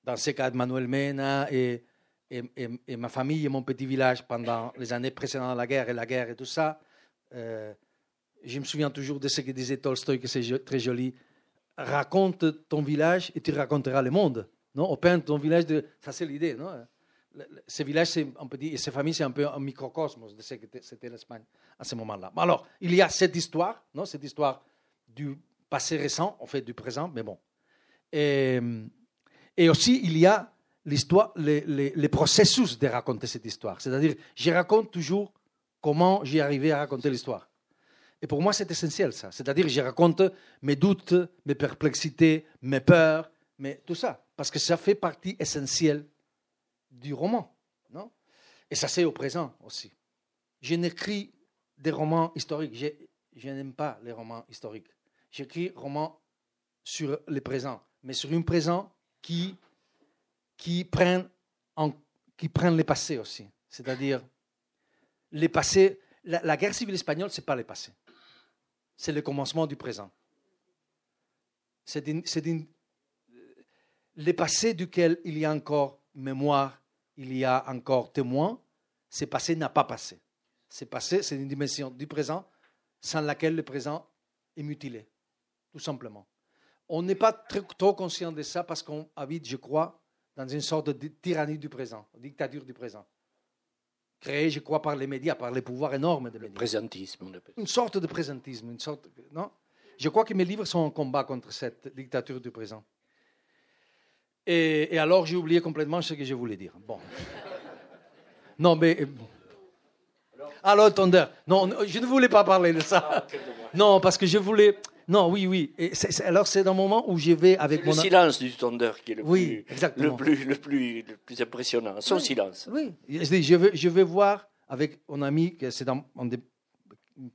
dans ce cas de Manuel Mena et, et, et, et ma famille et mon petit village pendant les années précédentes la guerre et la guerre et tout ça. Euh, je me souviens toujours de ce que disait Tolstoï, que c'est très joli. Raconte ton village et tu raconteras le monde. Non, on peint ton village de... Ça, c'est l'idée, non? Ce village, c'est un petit... et ces familles, c'est un peu un microcosmos de ce que c'était l'Espagne à ce moment-là. Alors, il y a cette histoire, non? Cette histoire du passé récent, en fait, du présent, mais bon. Et, et aussi, il y a l'histoire, les, les, les processus de raconter cette histoire. C'est-à-dire, je raconte toujours comment j'ai arrivé à raconter l'histoire. Et pour moi, c'est essentiel, ça. C'est-à-dire, je raconte mes doutes, mes perplexités, mes peurs, mais tout ça. Parce que ça fait partie essentielle du roman, non? Et ça, c'est au présent aussi. Je n'écris des romans historiques. Je, je n'aime pas les romans historiques. J'écris des romans sur le présent, mais sur un présent qui, qui prend en, qui prend le passé aussi. C'est-à-dire, les passés, la, la guerre civile espagnole, ce n'est pas le passé. C'est le commencement du présent. C'est, une, c'est une, le passé duquel il y a encore mémoire, il y a encore témoin. Ce passé n'a pas passé. Ce passé, c'est une dimension du présent sans laquelle le présent est mutilé, tout simplement. On n'est pas très, trop conscient de ça parce qu'on habite, je crois, dans une sorte de tyrannie du présent, de dictature du présent. Créé, je crois, par les médias, par les pouvoirs énormes des médias. Le présentisme. Une sorte de présentisme. Une sorte... Non, je crois que mes livres sont en combat contre cette dictature du présent. Et, et alors, j'ai oublié complètement ce que je voulais dire. Bon. Non, mais... Alors, Tondeur. Non, je ne voulais pas parler de ça. Non, parce que je voulais... Non, oui, oui. Et c'est, c'est, alors, c'est un moment où je vais avec c'est mon... le silence du tondeur qui est le, oui, plus, le, plus, le, plus, le plus impressionnant. Son oui, silence. Oui. Je vais, je vais voir avec mon ami, qui est un, un des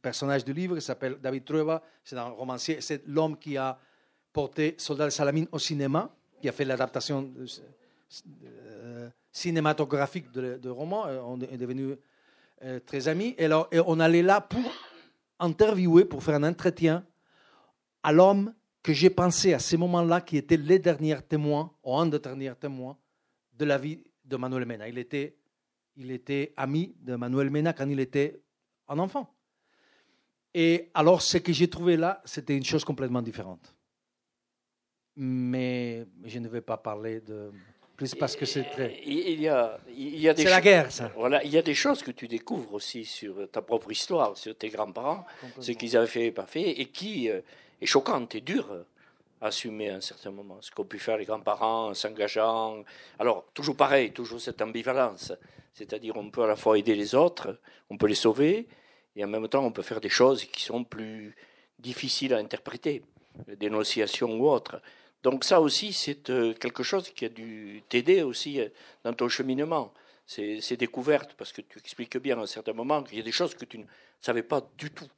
personnages du livre, qui s'appelle David Trueba. C'est un romancier. C'est l'homme qui a porté Soldat de Salamine au cinéma, qui a fait l'adaptation de, de, cinématographique de, de romans. On est devenus euh, très amis. Et, alors, et on allait là pour interviewer, pour faire un entretien à l'homme que j'ai pensé à ces moments-là, qui était les derniers témoins, ou un des derniers témoins de la vie de Manuel Mena. Il était, il était ami de Manuel Mena quand il était un enfant. Et alors, ce que j'ai trouvé là, c'était une chose complètement différente. Mais je ne vais pas parler de plus parce que c'est très... Il y a, il y a des c'est cho- la guerre, ça. Voilà, il y a des choses que tu découvres aussi sur ta propre histoire, sur tes grands-parents, ce qu'ils avaient fait et pas fait, et qui euh, est choquante et dure à assumer à un certain moment. Ce qu'ont pu faire les grands-parents en s'engageant. Alors, toujours pareil, toujours cette ambivalence. C'est-à-dire, on peut à la fois aider les autres, on peut les sauver, et en même temps, on peut faire des choses qui sont plus difficiles à interpréter, dénonciations ou autres. Donc ça aussi, c'est quelque chose qui a dû t'aider aussi dans ton cheminement. C'est, c'est découverte, parce que tu expliques bien à un certain moment qu'il y a des choses que tu ne savais pas du tout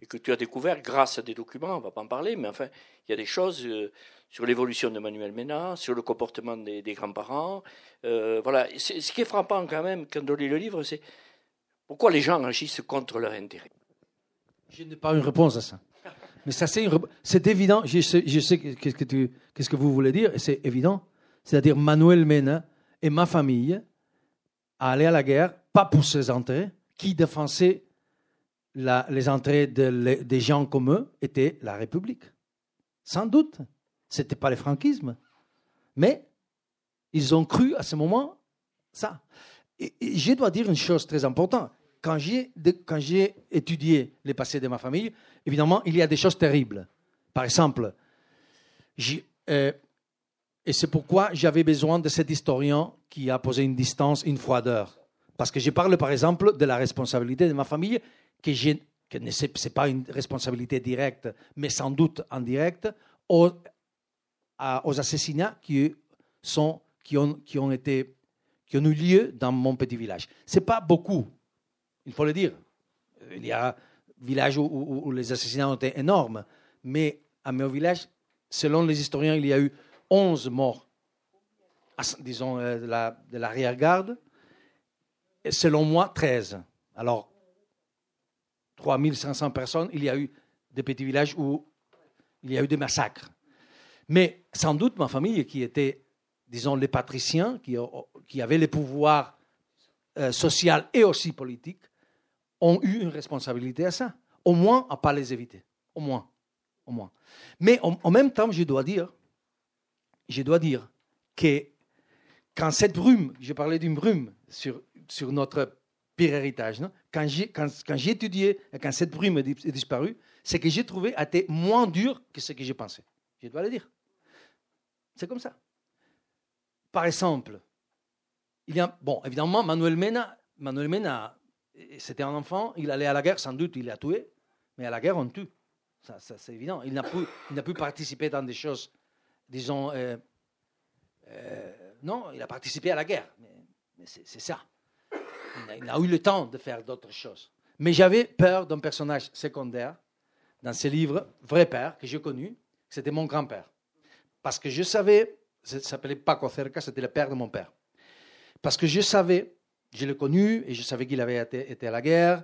et que tu as découvert grâce à des documents, on ne va pas en parler, mais enfin, il y a des choses sur l'évolution de Manuel Mena, sur le comportement des, des grands-parents. Euh, voilà. C'est, ce qui est frappant quand même, quand on lit le livre, c'est pourquoi les gens agissent contre leur intérêt. Je n'ai pas une réponse à ça. Mais ça, c'est, une... c'est évident. Je sais, je sais qu'est-ce que tu, qu'est-ce que vous voulez dire. Et c'est évident. C'est-à-dire Manuel Mena et ma famille à aller à la guerre, pas pour ses intérêts, qui défendaient la... les intérêts de les... des gens comme eux, était la République. Sans doute. C'était pas le franquisme, mais ils ont cru à ce moment ça. Et, et je dois dire une chose très importante. Quand j'ai, quand j'ai étudié le passé de ma famille, évidemment, il y a des choses terribles. Par exemple, j'ai, euh, et c'est pourquoi j'avais besoin de cet historien qui a posé une distance, une froideur. Parce que je parle, par exemple, de la responsabilité de ma famille, que, j'ai, que ne, c'est pas une responsabilité directe, mais sans doute indirecte, aux, à, aux assassinats qui, sont, qui, ont, qui, ont été, qui ont eu lieu dans mon petit village. Ce n'est pas beaucoup. Il faut le dire. Il y a villages où, où, où les assassinats ont été énormes. Mais à mon village, selon les historiens, il y a eu onze morts, disons, de, la, de l'arrière-garde. Et selon moi, treize. Alors, trois mille cinq cents personnes, il y a eu des petits villages où il y a eu des massacres. Mais sans doute, ma famille, qui était, disons, les patriciens, qui, qui avaient les pouvoirs euh, sociaux et aussi politiques, ont eu une responsabilité à ça, au moins à ne pas les éviter, au moins, au moins. Mais en, en même temps, je dois dire, je dois dire que quand cette brume, je parlais d'une brume sur, sur notre pire héritage, non, quand, j'ai, quand, quand j'ai étudié, quand cette brume est disparue, ce que j'ai trouvé a été moins dur que ce que j'ai pensé. Je dois le dire. C'est comme ça. Par exemple, il y a, bon, évidemment, Manuel Mena, Manuel Mena, c'était un enfant, il allait à la guerre, sans doute, il l'a tué, mais à la guerre, on tue. Ça, ça, c'est évident. Il n'a, pu, il n'a pu participer dans des choses, disons... Euh, euh, non, il a participé à la guerre, mais, mais c'est, c'est ça. Il a, il a eu le temps de faire d'autres choses. Mais j'avais peur d'un personnage secondaire dans ce livre, vrai père, que j'ai connu, c'était mon grand-père. Parce que je savais, ça s'appelait Paco Cercas, c'était le père de mon père. Parce que je savais... Je l'ai connu et je savais qu'il avait été, été à la guerre.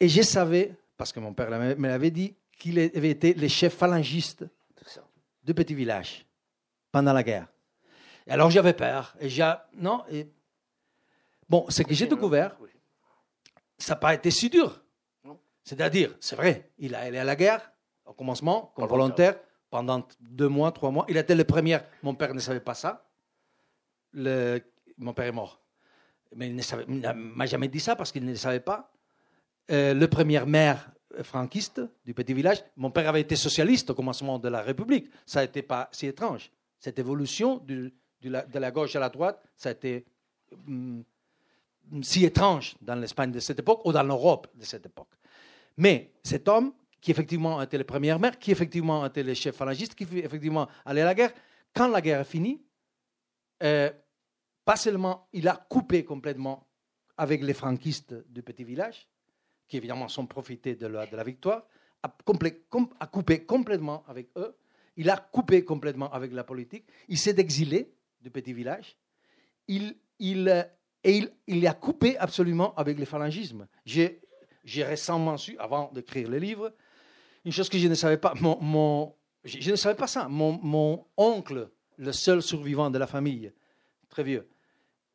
Et je savais, parce que mon père me l'avait dit, qu'il avait été le chef phalangiste de petit village pendant la guerre. Et alors j'avais peur. Et j'ai... Non, et... Bon, ce que j'ai découvert, ça n'a pas été si dur. C'est-à-dire, c'est vrai, il est allé à la guerre au commencement, comme volontaire, pendant deux mois, trois mois. Il était le premier. Mon père ne savait pas ça. Le... Mon père est mort. Mais il ne savait, il m'a jamais dit ça parce qu'il ne le savait pas. Euh, le premier maire franquiste du petit village, mon père avait été socialiste au commencement de la République. Ça n'était pas si étrange. Cette évolution du, du, de la gauche à la droite, ça a été hum, si étrange dans l'Espagne de cette époque ou dans l'Europe de cette époque. Mais cet homme, qui effectivement était le premier maire, qui effectivement était le chef phalangiste, qui effectivement allait à la guerre, quand la guerre est finie, euh, pas seulement il a coupé complètement avec les franquistes du petit village, qui évidemment sont profités de la, de la victoire, a, complé, com, a coupé complètement avec eux, il a coupé complètement avec la politique, il s'est exilé du petit village, il il, et il, il a coupé absolument avec le phalangisme. J'ai, j'ai récemment su, avant d'écrire le livre, une chose que je ne savais pas, mon, mon, je, je ne savais pas ça. Mon, mon oncle, le seul survivant de la famille, très vieux,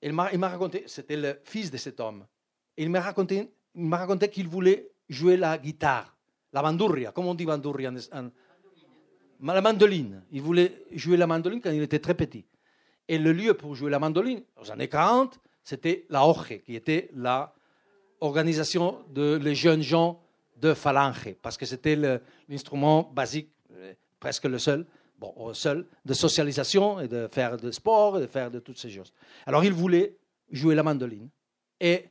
il m'a, il m'a raconté, c'était le fils de cet homme, il m'a raconté, il m'a raconté qu'il voulait jouer la guitare, la bandurria, comment on dit bandurria en, en, la mandoline. Il voulait jouer la mandoline quand il était très petit. Et le lieu pour jouer la mandoline, aux années quarante, c'était la O J E, qui était l'organisation des jeunes gens de Falange, parce que c'était le, l'instrument basique, presque le seul, bon, seul, de socialisation, et de faire de sport, et de faire de toutes ces choses. Alors il voulait jouer la mandoline. Et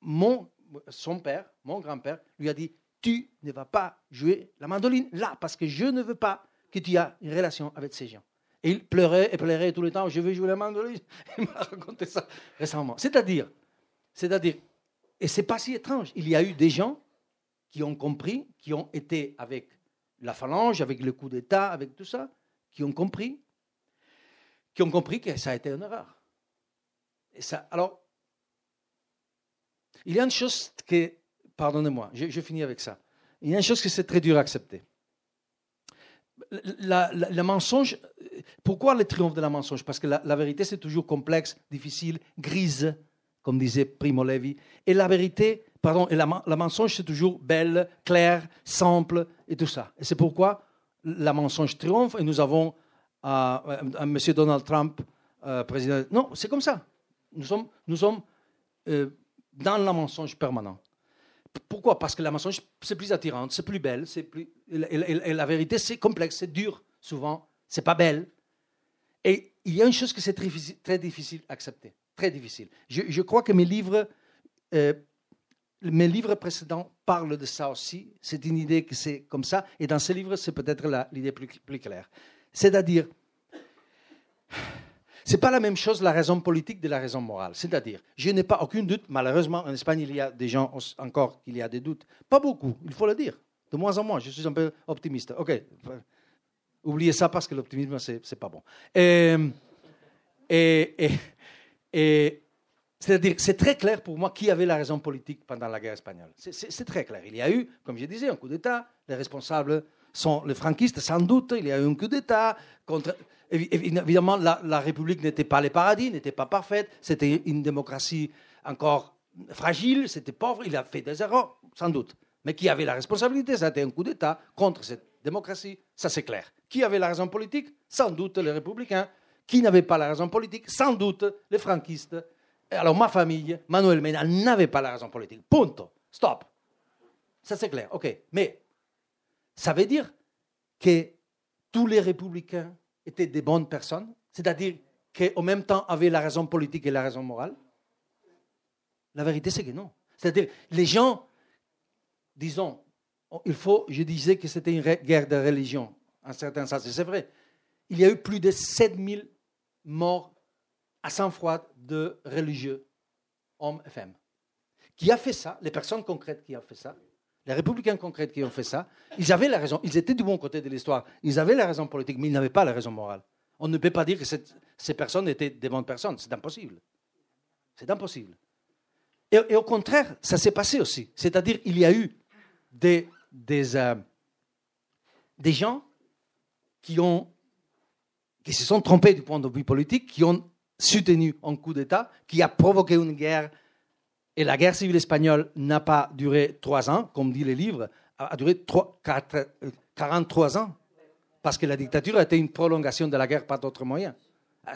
mon, son père, mon grand-père, lui a dit, tu ne vas pas jouer la mandoline là, parce que je ne veux pas que tu aies une relation avec ces gens. Et il pleurait et pleurait tout le temps, je veux jouer la mandoline. Il m'a raconté ça récemment. C'est-à-dire, c'est-à-dire, et ce n'est pas si étrange, il y a eu des gens qui ont compris, qui ont été avec la phalange, avec le coup d'État, avec tout ça, qui ont compris, qui ont compris que ça a été une erreur. Et ça, alors, il y a une chose que, pardonnez-moi, je, je finis avec ça, il y a une chose que c'est très dur à accepter. La, la, le mensonge, pourquoi le triomphe de la mensonge? Parce que la, la vérité, c'est toujours complexe, difficile, grise, comme disait Primo Levi. Et la vérité, pardon, et la, la mensonge, c'est toujours belle, claire, simple, et tout ça. Et c'est pourquoi la mensonge triomphe. Et nous avons euh, M. Donald Trump, euh, président. Non, c'est comme ça. Nous sommes, nous sommes euh, dans la mensonge permanente. Pourquoi? Parce que la mensonge, c'est plus attirante, c'est plus belle, c'est plus... Et, et, et la vérité, c'est complexe, c'est dur, souvent, c'est pas belle. Et il y a une chose que c'est très, très difficile à accepter, très difficile. Je, je crois que mes livres, euh, mes livres précédents parlent de ça aussi, c'est une idée que c'est comme ça, et dans ces livres, c'est peut-être la, l'idée plus, plus claire. C'est-à-dire, c'est pas la même chose la raison politique de la raison morale. C'est-à-dire, je n'ai pas aucun doute, malheureusement, en Espagne, il y a des gens encore qu'il y a des doutes. Pas beaucoup, il faut le dire. De moins en moins, je suis un peu optimiste. OK, oubliez ça parce que l'optimisme, c'est, c'est pas bon. Et, et, et, et, c'est-à-dire, c'est très clair pour moi qui avait la raison politique pendant la guerre espagnole. C'est, c'est, c'est très clair. Il y a eu, comme je disais, un coup d'État, les responsables... sont les franquistes, sans doute, il y a eu un coup d'État. Contre... Évidemment, la, la République n'était pas le paradis, n'était pas parfaite, c'était une démocratie encore fragile, c'était pauvre, il a fait des erreurs, sans doute. Mais qui avait la responsabilité? Ça a été un coup d'État contre cette démocratie, ça c'est clair. Qui avait la raison politique? Sans doute les républicains. Qui n'avait pas la raison politique? Sans doute les franquistes. Alors ma famille, Manuel Mena, n'avait pas la raison politique. Punto. Stop. Ça c'est clair, ok. Mais... ça veut dire que tous les républicains étaient des bonnes personnes, c'est-à-dire qu'en même temps avaient la raison politique et la raison morale? La vérité, c'est que non. C'est-à-dire les gens, disons, il faut, je disais que c'était une guerre de religion, en certain sens, et c'est vrai. Il y a eu plus de sept mille morts à sang-froid de religieux, hommes et femmes. Qui a fait ça? Les personnes concrètes qui ont fait ça? Les républicains concrets qui ont fait ça, ils avaient la raison, ils étaient du bon côté de l'histoire, ils avaient la raison politique, mais ils n'avaient pas la raison morale. On ne peut pas dire que cette, ces personnes étaient des bonnes personnes, c'est impossible. C'est impossible. Et, et au contraire, ça s'est passé aussi. C'est-à-dire qu'il y a eu des, des, euh, des gens qui, ont, qui se sont trompés du point de vue politique, qui ont soutenu un coup d'État, qui a provoqué une guerre. Et la guerre civile espagnole n'a pas duré trois ans, comme dit le livre, a duré quarante-trois ans, parce que la dictature a été une prolongation de la guerre par d'autres moyens.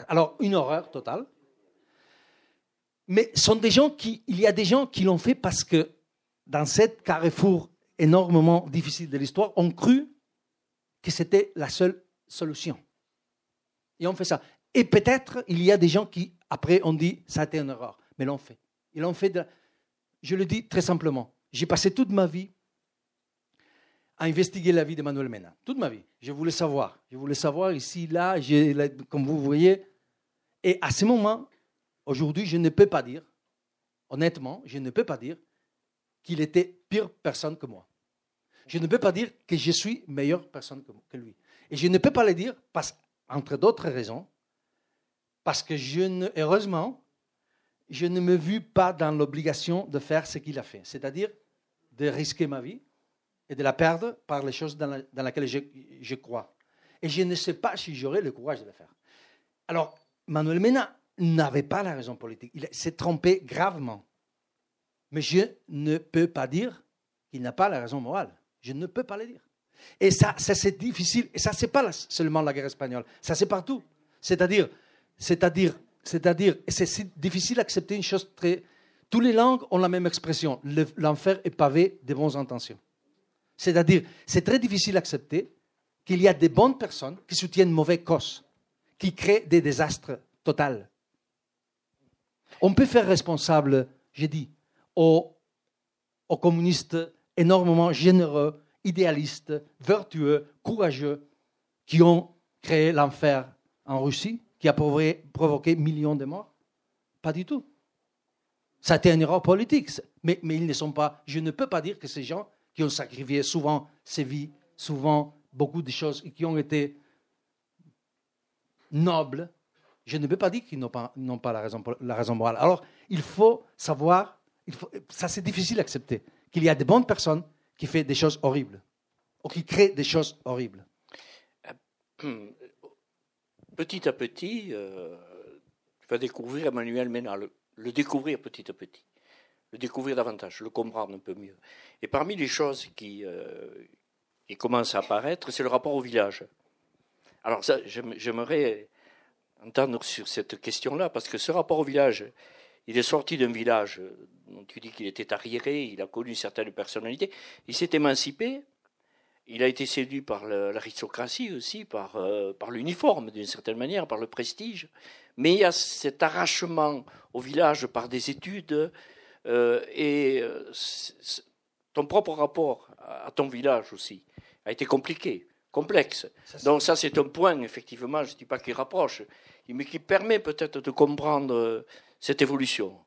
Alors, une horreur totale. Mais sont des gens qui, il y a des gens qui l'ont fait parce que, dans cette carrefour énormément difficile de l'histoire, on cru que c'était la seule solution. Et on fait ça. Et peut-être, il y a des gens qui, après, ont dit « ça a été une erreur », mais l'ont fait. Ils l'ont fait de... Je le dis très simplement. J'ai passé toute ma vie à investiguer la vie de Manuel Mena. Toute ma vie. Je voulais savoir. Je voulais savoir ici, là, j'ai... comme vous voyez. Et à ce moment, aujourd'hui, je ne peux pas dire, honnêtement, je ne peux pas dire qu'il était pire personne que moi. Je ne peux pas dire que je suis meilleure personne que lui. Et je ne peux pas le dire, parce, entre d'autres raisons, parce que je ne... heureusement... je ne me vis pas dans l'obligation de faire ce qu'il a fait, c'est-à-dire de risquer ma vie et de la perdre par les choses dans, la, dans lesquelles je, je crois. Et je ne sais pas si j'aurai le courage de le faire. Alors, Manuel Mena n'avait pas la raison politique. Il s'est trompé gravement. Mais je ne peux pas dire qu'il n'a pas la raison morale. Je ne peux pas le dire. Et ça, ça c'est difficile. Et ça, c'est pas seulement la guerre espagnole. Ça, c'est partout. C'est-à-dire, c'est-à-dire, c'est-à-dire, c'est si difficile d'accepter une chose très... Toutes les langues ont la même expression. L'enfer est pavé de bonnes intentions. C'est-à-dire, c'est très difficile d'accepter qu'il y a des bonnes personnes qui soutiennent mauvaise cause, qui créent des désastres totaux. On peut faire responsable, j'ai dit, aux, aux communistes énormément généreux, idéalistes, vertueux, courageux, qui ont créé l'enfer en Russie, qui a provoqué, provoqué millions de morts. Pas du tout. Ça a été une erreur politique, mais, mais ils ne sont pas... Je ne peux pas dire que ces gens qui ont sacrifié souvent ses vies, souvent beaucoup de choses, et qui ont été nobles, je ne peux pas dire qu'ils n'ont pas, n'ont pas la raison, la raison morale. Alors, il faut savoir... Il faut, ça, c'est difficile d'accepter qu'il y a de bonnes personnes qui font des choses horribles ou qui créent des choses horribles. Petit à petit, euh, tu vas découvrir Manuel Mena, le, le découvrir petit à petit, le découvrir davantage, le comprendre un peu mieux. Et parmi les choses qui, euh, qui commencent à apparaître, c'est le rapport au village. Alors ça, j'aimerais entendre sur cette question-là, parce que ce rapport au village... Il est sorti d'un village dont tu dis qu'il était arriéré, il a connu certaines personnalités, il s'est émancipé, il a été séduit par l'aristocratie aussi, par, euh, par l'uniforme d'une certaine manière, par le prestige, mais il y a cet arrachement au village par des études euh, et ton propre rapport à ton village aussi a été compliqué, complexe. Ça, Donc ça c'est un point effectivement, je ne dis pas qu'il rapproche, mais qui permet peut-être de comprendre... cette évolution.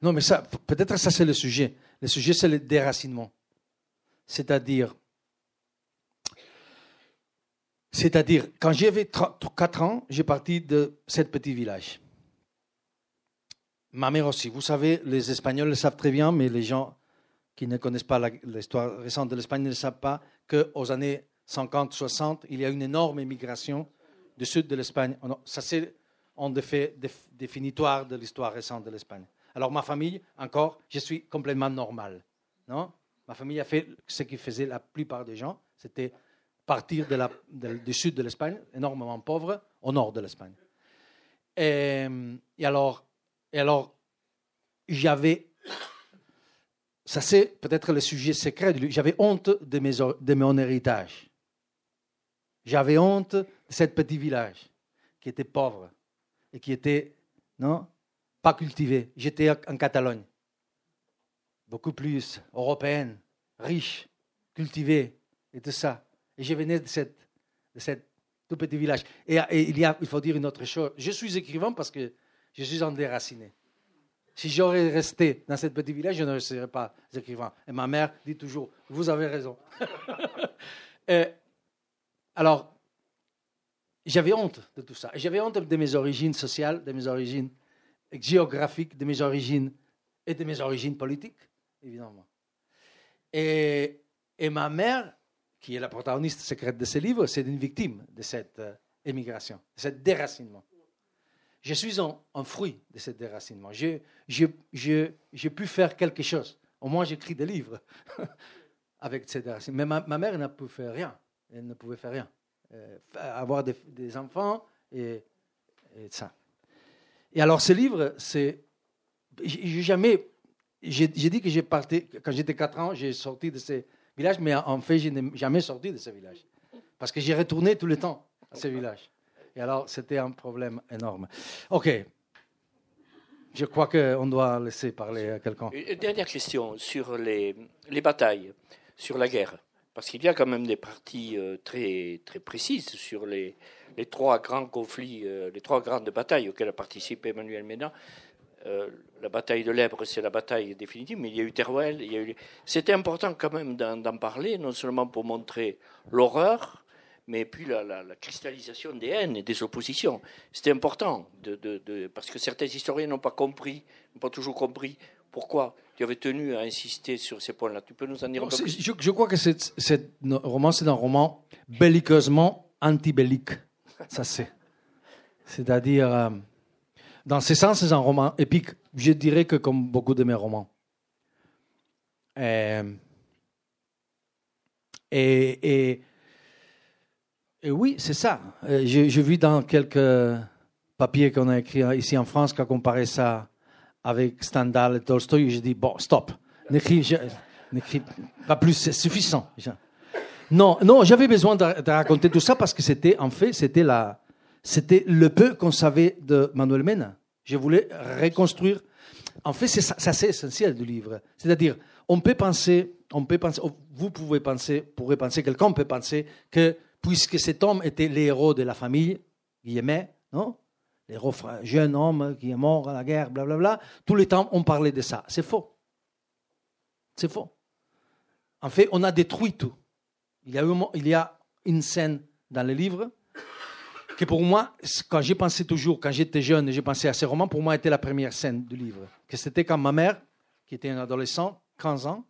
Non, mais ça, peut-être ça, c'est le sujet. Le sujet, c'est le déracinement. C'est-à-dire, c'est-à-dire, quand j'avais quatre ans, j'ai parti de ce petit village. Ma mère aussi. Vous savez, les Espagnols le savent très bien, mais les gens qui ne connaissent pas la, l'histoire récente de l'Espagne ne le savent pas, qu'aux années cinquante soixante, il y a une énorme immigration du sud de l'Espagne. Ça, c'est... ont des faits définitoires de l'histoire récente de l'Espagne. Alors ma famille, encore, je suis complètement normal. Non ? Ma famille a fait ce qui faisait la plupart des gens, c'était partir de la, de, du sud de l'Espagne, énormément pauvre, au nord de l'Espagne. Et, et alors, et alors j'avais... Ça, c'est peut-être le sujet secret de lui. J'avais honte de, mes, de mon héritage. J'avais honte de ce petit village qui était pauvre. Et qui était non pas cultivé. J'étais en Catalogne, beaucoup plus européenne, riche, cultivée et tout ça. Et je venais de cette de cette tout petit village. Et, et il y a, il faut dire une autre chose. Je suis écrivain parce que je suis en déraciné. Si j'aurais resté dans ce petit village, je ne serais pas écrivain. Et ma mère dit toujours, vous avez raison. et, alors. J'avais honte de tout ça. J'avais honte de mes origines sociales, de mes origines géographiques, de mes origines et de mes origines politiques, évidemment. Et, et ma mère, qui est la protagoniste secrète de ce livre, c'est une victime de cette euh, émigration, de ce déracinement. Je suis un, un fruit de ce déracinement. Je, je, je, j'ai pu faire quelque chose. Au moins, j'écris des livres avec ce déracinement. Mais ma, ma mère n'a pu faire rien. Elle ne pouvait faire rien. Euh, avoir des, des enfants et, et ça. Et alors ce livre, c'est... J'ai jamais... J'ai, j'ai dit que j'ai parti... Quand j'étais quatre ans, j'ai sorti de ce village, mais en fait, je n'ai jamais sorti de ce village. Parce que j'ai retourné tout le temps à ce village. Et alors, c'était un problème énorme. OK. Je crois qu'on doit laisser parler à quelqu'un. Une dernière question sur les, les batailles, sur la guerre. Parce qu'il y a quand même des parties très, très précises sur les, les trois grands conflits, les trois grandes batailles auxquelles a participé Manuel Mena. Euh, la bataille de l'Ebre, c'est la bataille définitive, mais il y a eu Teruel. Il y a eu... C'était important quand même d'en, d'en parler, non seulement pour montrer l'horreur, mais puis la, la, la cristallisation des haines et des oppositions. C'était important, de, de, de, parce que certains historiens n'ont pas compris, n'ont pas toujours compris pourquoi tu avais tenu à insister sur ces points-là. Tu peux nous en dire bon, un peu plus? Je, je crois que cette, cette roman, c'est un roman belliqueusement anti-bellique. Ça c'est. C'est-à-dire, euh, dans ce sens, c'est un roman épique. Je dirais que comme beaucoup de mes romans. Euh, et, et, et oui, c'est ça. J'ai vu dans quelques papiers qu'on a écrits ici en France, qu'on a comparé ça avec Stendhal et Tolstoï, j'ai dit, bon, stop, n'écris pas plus, c'est suffisant. Non, non, j'avais besoin de, de raconter tout ça parce que c'était, en fait, c'était la... C'était le peu qu'on savait de Manuel Mena. Je voulais reconstruire. En fait, c'est ça, c'est essentiel du livre. C'est-à-dire, on peut penser, on peut penser, vous pouvez penser, pourrez penser, quelqu'un peut penser que puisque cet homme était l'héros de la famille, guillemets, non, l'héros jeune homme qui est mort à la guerre, blablabla, tout le temps on parlait de ça. C'est faux. C'est faux. En fait, on a détruit tout. Il y a, eu, il y a une scène dans le livre. Que pour moi, quand j'ai pensé toujours, quand j'étais jeune et j'ai pensé à ces romans, pour moi, était la première scène du livre. Que c'était quand ma mère, qui était une adolescente, quinze ans,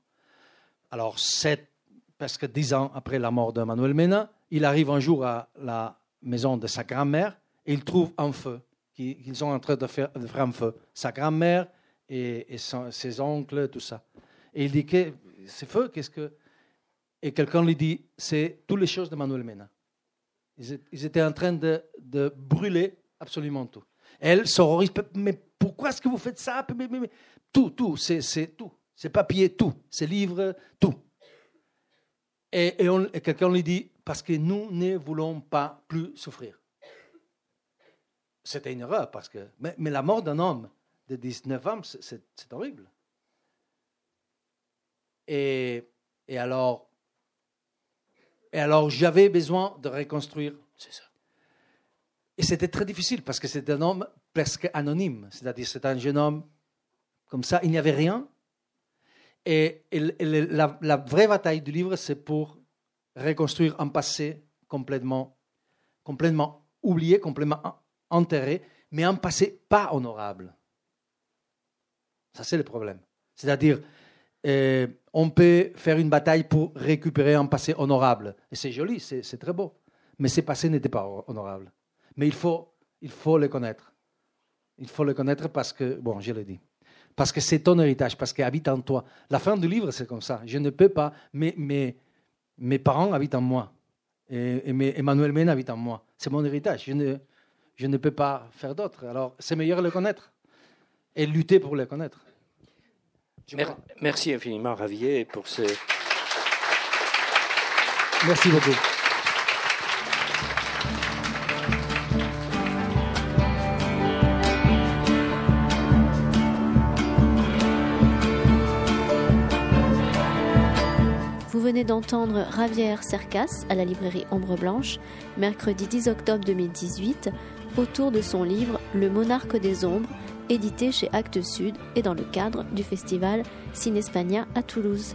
alors sept, presque dix ans après la mort de Manuel Mena, il arrive un jour à la maison de sa grand-mère et il trouve un feu, qu'ils sont en train de faire, de faire un feu. Sa grand-mère et, et son, ses oncles, tout ça. Et il dit, que, ce feu, qu'est-ce que... Et quelqu'un lui dit, c'est toutes les choses de Manuel Mena. Ils étaient en train de, de brûler absolument tout. Elle, sororise, mais pourquoi est-ce que vous faites ça? mais, mais, mais, Tout, tout, c'est, c'est tout. Ces papiers, tout. Ces livres, tout. Et, et, et quelqu'un lui dit, parce que nous ne voulons pas plus souffrir. C'était une erreur, parce que... Mais, mais la mort d'un homme de dix-neuf ans, c'est, c'est, c'est horrible. Et, et alors... Et alors, j'avais besoin de reconstruire. C'est ça. Et c'était très difficile parce que c'était un homme presque anonyme. C'est-à-dire, c'était un jeune homme comme ça, il n'y avait rien. Et, et, et la, la vraie bataille du livre, c'est pour reconstruire un passé complètement, complètement oublié, complètement enterré, mais un passé pas honorable. Ça, c'est le problème. C'est-à-dire... Et on peut faire une bataille pour récupérer un passé honorable. Et c'est joli, c'est, c'est très beau. Mais ces passés n'étaient pas honorables. Mais il faut, il faut les connaître. Il faut les connaître parce que, bon, je l'ai dit, parce que c'est ton héritage, parce qu'il habite en toi. La fin du livre, c'est comme ça. Je ne peux pas, mais, mais mes parents habitent en moi. Et, et mes, Emmanuel Mena habite en moi. C'est mon héritage. Je ne, je ne peux pas faire d'autre. Alors, c'est meilleur de le connaître et lutter pour le connaître. Merci infiniment, Javier, pour ce... Merci beaucoup. Vous venez d'entendre Javier Cercas à la librairie Ombre Blanche, mercredi dix octobre deux mille dix-huit, autour de son livre « Le monarque des ombres », édité chez Actes Sud et dans le cadre du festival Cinespaña à Toulouse.